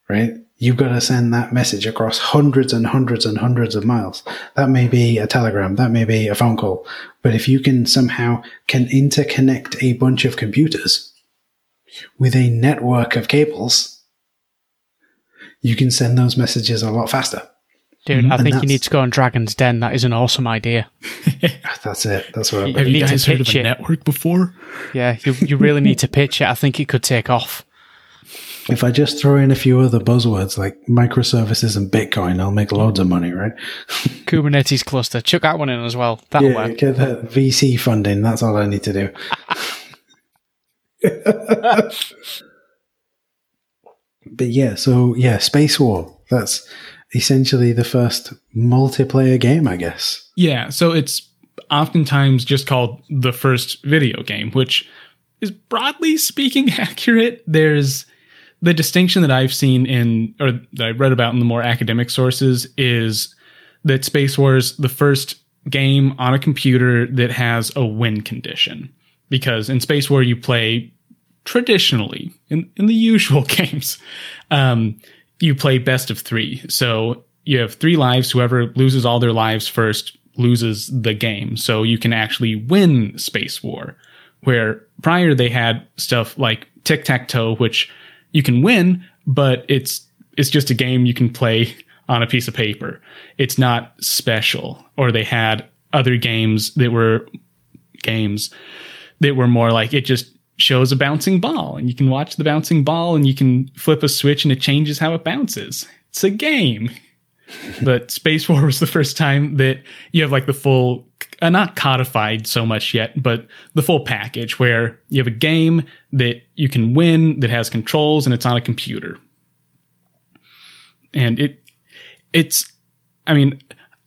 right? You've got to send that message across hundreds and hundreds and hundreds of miles. That may be a telegram. That may be a phone call. But if you can somehow interconnect a bunch of computers with a network of cables, you can send those messages a lot faster. Dude, I think you need to go on Dragon's Den. That is an awesome idea. That's it. That's what I believe. Have you guys heard of a network before? Yeah, you really need to pitch it. I think it could take off. If I just throw in a few other buzzwords like microservices and Bitcoin, I'll make loads of money, right? Kubernetes cluster. Chuck that one in as well. That'll work. Get that VC funding. That's all I need to do. But Space War. That's essentially the first multiplayer game, I guess. Yeah, so it's oftentimes just called the first video game, which is broadly speaking accurate. There's the distinction that I've seen in, or that I read about in the more academic sources, is that Space War is the first game on a computer that has a win condition. Because in Space War, you play traditionally, in the usual games, you play best of 3. So you have 3 lives. Whoever loses all their lives first loses the game. So you can actually win Space War, where prior they had stuff like Tic-Tac-Toe, which you can win, but it's just a game you can play on a piece of paper. It's not special. Or they had other games that were more like, it just shows a bouncing ball, and you can watch the bouncing ball, and you can flip a switch and it changes how it bounces. It's a game. But Space War was the first time that you have like the full, not codified so much yet, but the full package where you have a game that you can win, that has controls, and it's on a computer. And it's, I mean,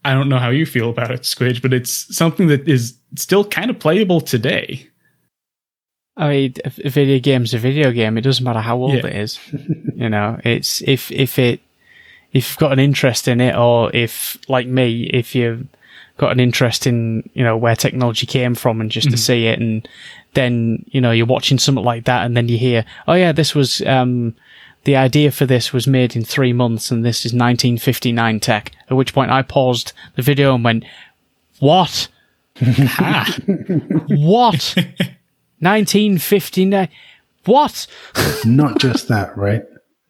I don't know how you feel about it, Squidge, but it's something that is still kind of playable today. I mean, a video game's a video game. It doesn't matter how old it is. You know, it's if you've got an interest in it, or if, like me, if you've got an interest in, you know, where technology came from and just to see it, and then, you know, you're watching something like that and then you hear, oh yeah, this was, the idea for this was made in 3 months and this is 1959 tech, at which point I paused the video and went, what? What? 1959? What? Not just that, right?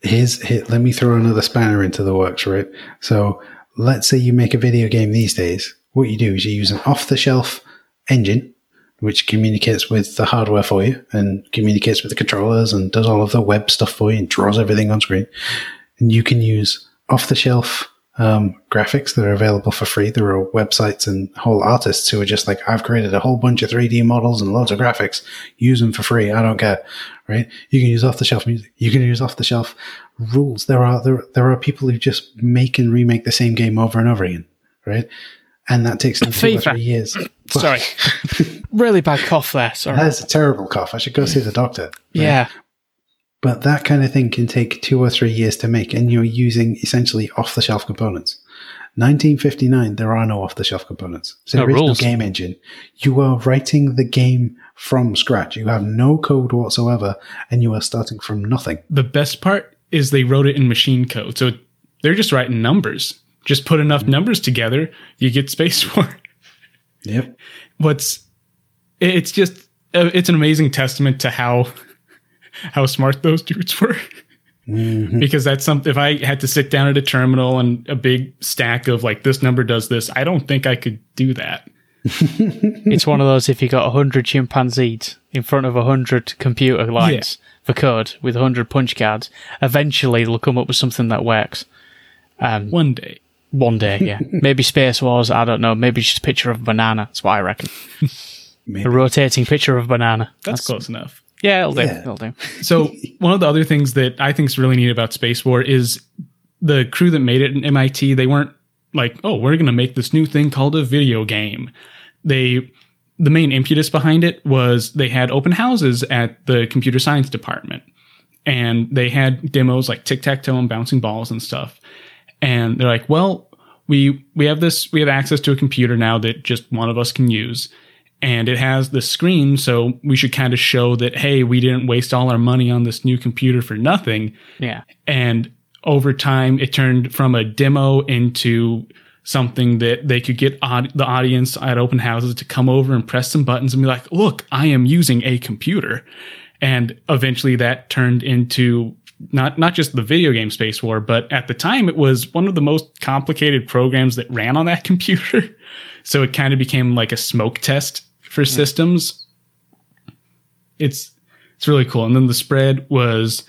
Let me throw another spanner into the works, right? So let's say you make a video game these days. What you do is you use an off-the-shelf engine, which communicates with the hardware for you and communicates with the controllers and does all of the web stuff for you and draws everything on screen. And you can use off-the-shelf graphics that are available for free. There are websites and whole artists who are just like, I've created a whole bunch of 3D models and loads of graphics. Use them for free. I don't care. Right? You can use off-the-shelf music. You can use off-the-shelf rules. There are people who just make and remake the same game over and over again. Right? And that takes them 2 or 3 years. Sorry. Really bad cough there. Sorry. That's a terrible cough. I should go see the doctor. Right? Yeah. But that kind of thing can take 2 or 3 years to make, and you're using essentially off-the-shelf components. 1959, there are no off-the-shelf components. It's an original game engine. You are writing the game from scratch. You have no code whatsoever, and you are starting from nothing. The best part is they wrote it in machine code, so they're just writing numbers. Just put enough numbers together, you get Space War. Yep. It's just, it's an amazing testament to how smart those dudes were. Because that's something, if I had to sit down at a terminal and a big stack of like, this number does this, I don't think I could do that. It's one of those, if you got 100 chimpanzees in front of 100 computer lines for code with 100 punch cards, eventually they'll come up with something that works. One day, yeah. Maybe Space Wars, I don't know. Maybe just a picture of a banana. That's what I reckon. A rotating picture of a banana. That's close enough. Yeah, it'll do. It'll do. So one of the other things that I think is really neat about Space War is the crew that made it in MIT, they weren't like, oh, we're going to make this new thing called a video game. The main impetus behind it was they had open houses at the computer science department. And they had demos like Tic-Tac-Toe and bouncing balls and stuff. And they're like, well, we have access to a computer now that just one of us can use. And it has the screen, so we should kind of show that, hey, we didn't waste all our money on this new computer for nothing. Yeah. And over time, it turned from a demo into something that they could get the audience at open houses to come over and press some buttons and be like, look, I am using a computer. And eventually that turned into not just the video game Space War, but at the time, it was one of the most complicated programs that ran on that computer. So it kind of became like a smoke test for systems. It's really cool. And then the spread was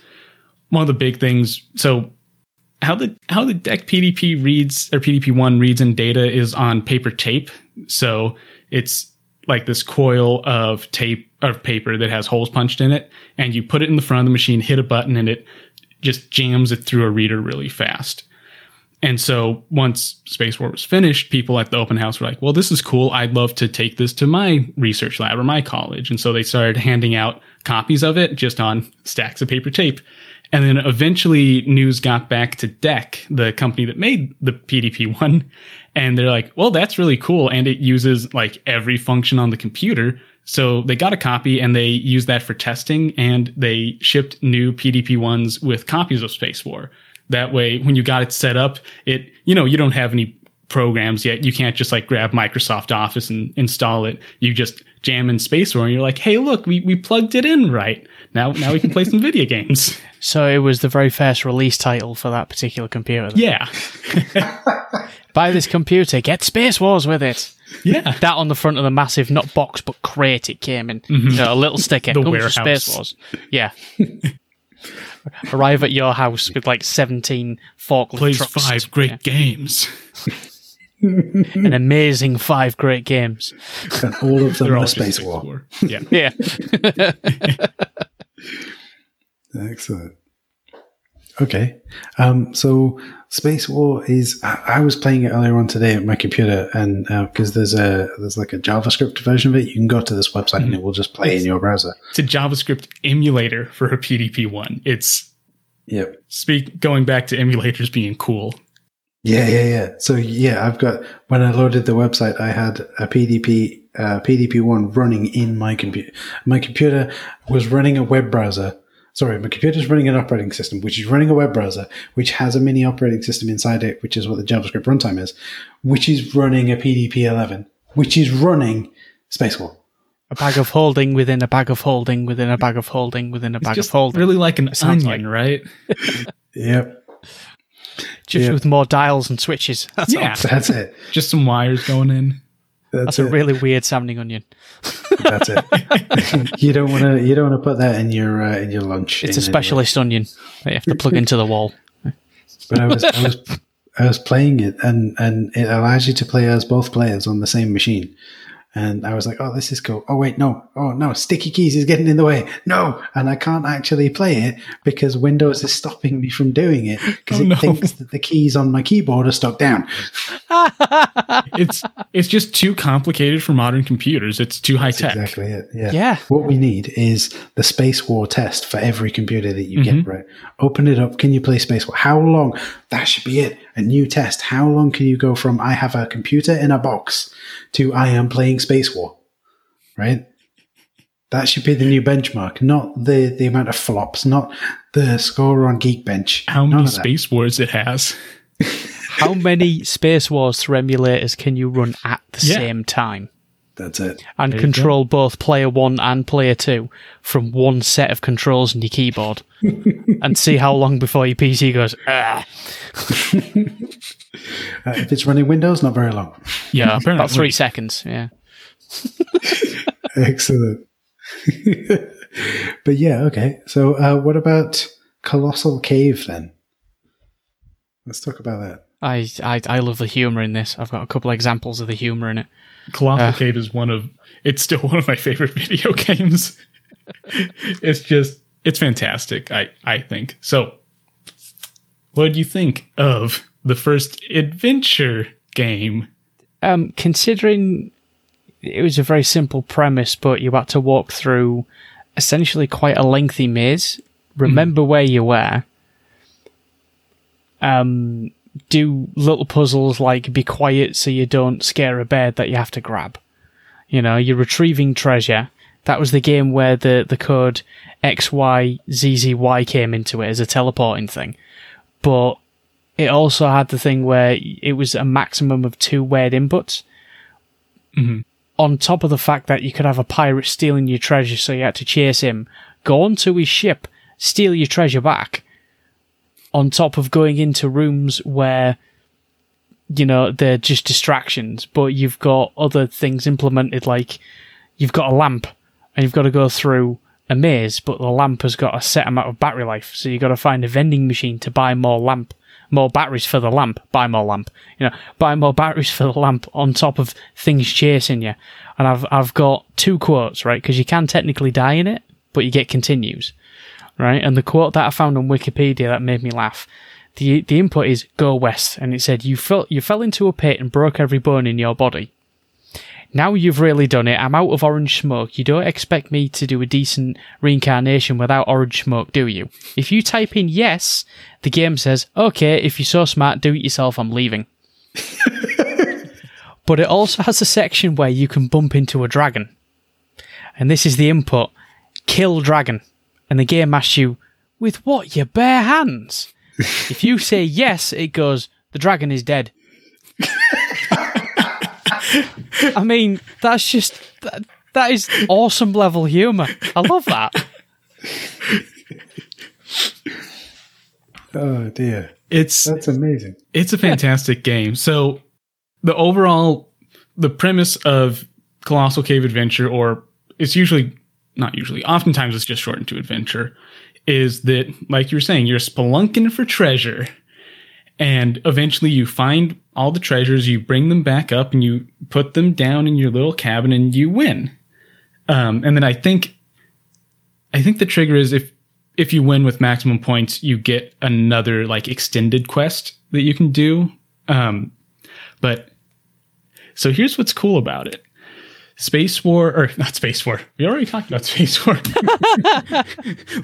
one of the big things. So how the DEC PDP reads, or PDP-1 reads in data, is on paper tape. So it's like this coil of tape, of paper, that has holes punched in it, and you put it in the front of the machine, hit a button, and it just jams it through a reader really fast. And so once Space War was finished, people at the open house were like, well, this is cool. I'd love to take this to my research lab or my college. And so they started handing out copies of it just on stacks of paper tape. And then eventually news got back to DEC, the company that made the PDP-1. And they're like, well, that's really cool. And it uses like every function on the computer. So they got a copy and they used that for testing. And they shipped new PDP-1s with copies of Space War. That way, when you got it set up, it, you know, you don't have any programs yet. You can't just like grab Microsoft Office and install it. You just jam in Space War and you're like, hey, look, we plugged it in right. Now we can play some video games. So it was the very first release title for that particular computer. Then. Yeah. Buy this computer, get Space Wars with it. Yeah. That on the front of the massive, not box, but crate it came in. Mm-hmm. You know, a little sticker. The warehouse. Space Wars. Yeah. Arrive at your house with like 17 forklift trucks. Plays 5 great games. An amazing 5 great games. And all of them are Space War. Yeah. Yeah. Excellent. Okay. So Space War is, I was playing it earlier on today at my computer, and because there's like a JavaScript version of it, you can go to this website and it will just play in your browser. It's a JavaScript emulator for a PDP-1. It's going back to emulators being cool. Yeah. So I've got, when I loaded the website, I had a PDP-1 running in my computer. My computer was running a web browser. Sorry, my computer's running an operating system, which is running a web browser, which has a mini operating system inside it, which is what the JavaScript runtime is, which is running a PDP-11, which is running Space War. A bag of holding within a bag of holding within a bag of holding within a bag of holding. Really like an onion, right? Yep. Just with more dials and switches. That's it. Just some wires going in. That's a really weird sounding onion. That's it. You don't want to put that in your lunch. It's a specialist onion that you have to plug into the wall. But I was playing it, and it allows you to play as both players on the same machine. And I was like, oh, this is cool. Oh, wait, no. Oh, no. Sticky keys is getting in the way. No. And I can't actually play it because Windows is stopping me from doing it because it thinks that the keys on my keyboard are stuck down. It's just too complicated for modern computers. It's too high tech. That's exactly it. Yeah. What we need is the Space War test for every computer that you get, right? Open it up. Can you play Space War? How long? That should be it. A new test. How long can you go from I have a computer in a box to I am playing Space War, right? That should be the new benchmark, not the amount of flops, not the score on Geekbench. How many Space Wars it has. How many Space Wars through emulators can you run at the same time? That's it. And control both player 1 and player 2 from one set of controls on your keyboard and see how long before your PC goes, if it's running Windows, not very long. Yeah, about 3 seconds, yeah. Excellent. But yeah, okay. So what about Colossal Cave then? Let's talk about that. I love the humour in this. I've got a couple of examples of the humour in it. Colossal Cave is still one of my favorite video games. It's fantastic, I think. So, what do you think of the first adventure game? Considering it was a very simple premise, but you had to walk through essentially quite a lengthy maze, remember where you were, do little puzzles like be quiet so you don't scare a bear that you have to grab. You know, you're retrieving treasure. That was the game where the code XYZZY came into it as a teleporting thing. But it also had the thing where it was a maximum of 2 weird inputs. Mm-hmm. On top of the fact that you could have a pirate stealing your treasure, so you had to chase him, go onto his ship, steal your treasure back. On top of going into rooms where, you know, they're just distractions, but you've got other things implemented, like you've got a lamp and you've got to go through a maze, but the lamp has got a set amount of battery life, so you've got to find a vending machine to buy more batteries for the lamp, buy more batteries for the lamp on top of things chasing you. And I've got 2 quotes, right, because you can technically die in it, but you get continues. Right, and the quote that I found on Wikipedia that made me laugh. The input is "Go west," and it said you fell into a pit and broke every bone in your body. Now you've really done it. I'm out of orange smoke. You don't expect me to do a decent reincarnation without orange smoke, do you? If you type in yes, the game says, "Okay, if you're so smart, do it yourself. I'm leaving." But it also has a section where you can bump into a dragon, and this is the input: "Kill dragon." And the game asks you, with what, your bare hands? If you say yes, it goes, the dragon is dead. I mean, that's just, that is awesome level humour. I love that. Oh dear. That's amazing. It's a fantastic game. So the overall the premise of Colossal Cave Adventure, or it's usually, not usually, oftentimes it's just shortened to adventure, is that, like you were saying, you're spelunking for treasure, and eventually you find all the treasures, you bring them back up, and you put them down in your little cabin, and you win. And then I think the trigger is if you win with maximum points, you get another like extended quest that you can do. But so here's what's cool about it. Space War, or not Space War. We already talked about Space War.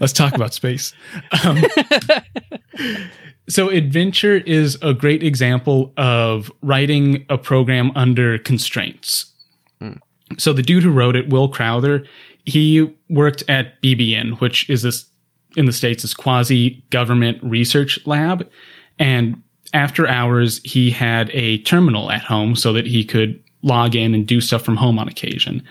Let's talk about space. So adventure is a great example of writing a program under constraints. So the dude who wrote it, Will Crowther, he worked at BBN, which is this, in the States, this quasi-government research lab. And after hours, he had a terminal at home so that he could log in and do stuff from home on occasion.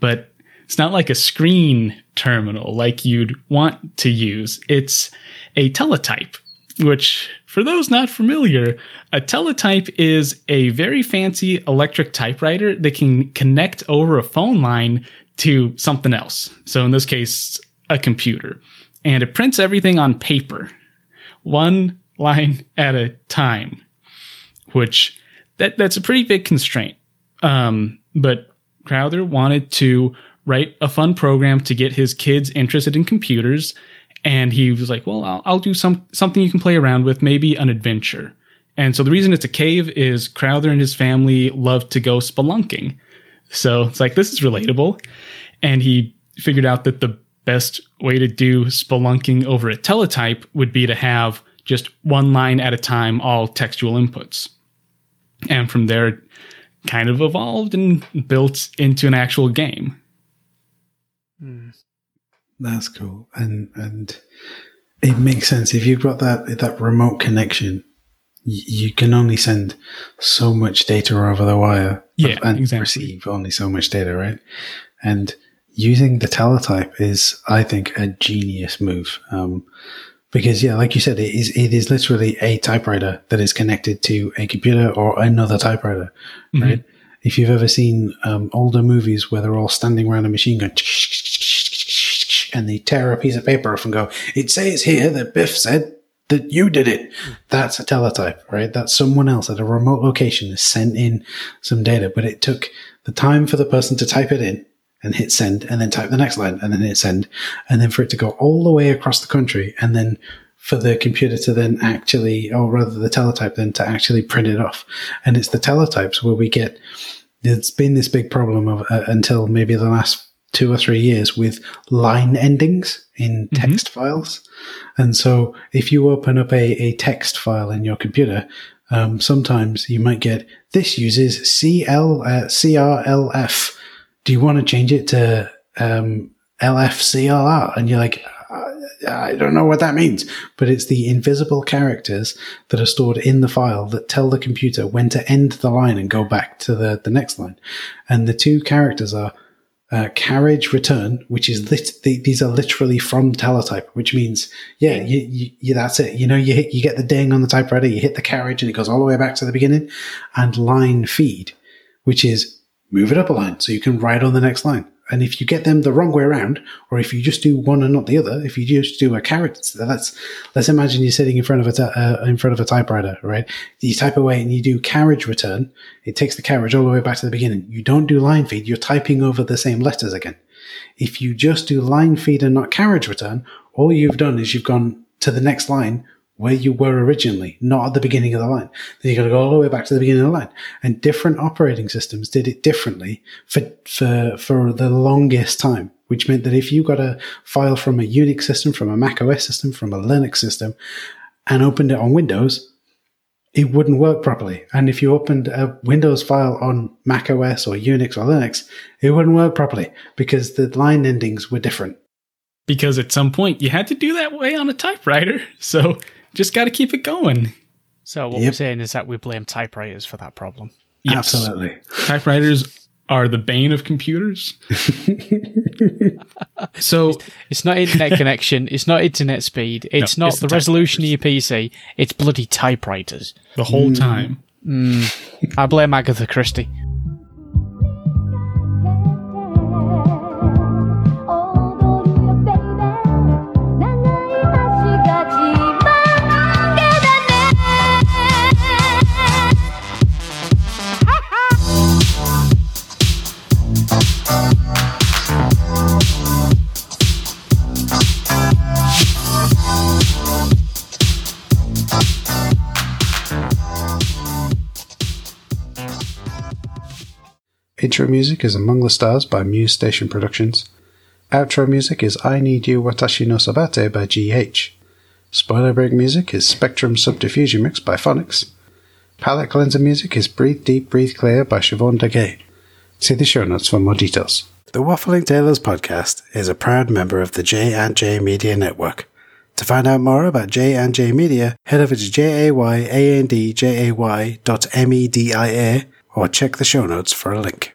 But it's not like a screen terminal like you'd want to use. It's a teletype, which, for those not familiar, a teletype is a very fancy electric typewriter that can connect over a phone line to something else. So in this case, a computer. And it prints everything on paper, one line at a time, which that's a pretty big constraint. But Crowther wanted to write a fun program to get his kids interested in computers. And he was like, well, I'll do something you can play around with, maybe an adventure. And so the reason it's a cave is Crowther and his family love to go spelunking. So it's like, this is relatable. And he figured out that the best way to do spelunking over a teletype would be to have just one line at a time, all textual inputs. And from there, it kind of evolved and built into an actual game. Mm. That's cool, and it makes sense. If you've got that remote connection, you can only send so much data over the wire, and exactly. Receive only so much data, right? And using the teletype is, I think, a genius move, because like you said, it is literally a typewriter that is connected to a computer or another typewriter, mm-hmm. right? If you've ever seen older movies where they're all standing around a machine going. And they tear a piece of paper off and go, it says here that Biff said that you did it. That's a teletype, right? That's someone else at a remote location has sent in some data, but it took the time for the person to type it in and hit send and then type the next line and then hit send. And then for it to go all the way across the country and then for the computer to then actually, or rather the teletype then to actually print it off. And it's the teletypes where we get, there's been this big problem of until maybe the last 2 or 3 years with line endings in text mm-hmm. files. And so if you open up a text file in your computer, sometimes you might get, this uses CRLF. Do you want to change it to LFCLR? And you're like, I don't know what that means. But it's the invisible characters that are stored in the file that tell the computer when to end the line and go back to the next line. And the two characters are carriage return, which is these are literally from teletype, which means you that's it. You get the ding on the typewriter, you hit the carriage, and it goes all the way back to the beginning. And line feed, which is move it up a line so you can write on the next line. And if you get them the wrong way around, or if you just do one and not the other, if you just do a carriage, let's imagine you're sitting in front of a typewriter, right? You type away and you do carriage return. It takes the carriage all the way back to the beginning. You don't do line feed. You're typing over the same letters again. If you just do line feed and not carriage return, all you've done is you've gone to the next line where you were originally, not at the beginning of the line. Then you've got to go all the way back to the beginning of the line. And different operating systems did it differently for the longest time, which meant that if you got a file from a Unix system, from a Mac OS system, from a Linux system, and opened it on Windows, it wouldn't work properly. And if you opened a Windows file on Mac OS or Unix or Linux, it wouldn't work properly because the line endings were different. Because at some point you had to do that way on a typewriter. So just got to keep it going. So what we're saying is that we blame typewriters for that problem. Yes. Absolutely. Typewriters are the bane of computers. So it's not internet connection. It's not internet speed. It's not the resolution of your PC. It's bloody typewriters. The whole time. I blame Agatha Christie. Intro music is Among the Stars by Muse Station Productions. Outro music is I Need You Watashi no Sabate by GH. Spoiler break music is Spectrum Subdiffusion Mix by Phonics. Palette cleanser music is Breathe Deep, Breathe Clear by Siobhan Daguet. See the show notes for more details. The Waffling Tailors podcast is a proud member of the J&J Media Network. To find out more about J&J Media, head over to jayandjay.media or check the show notes for a link.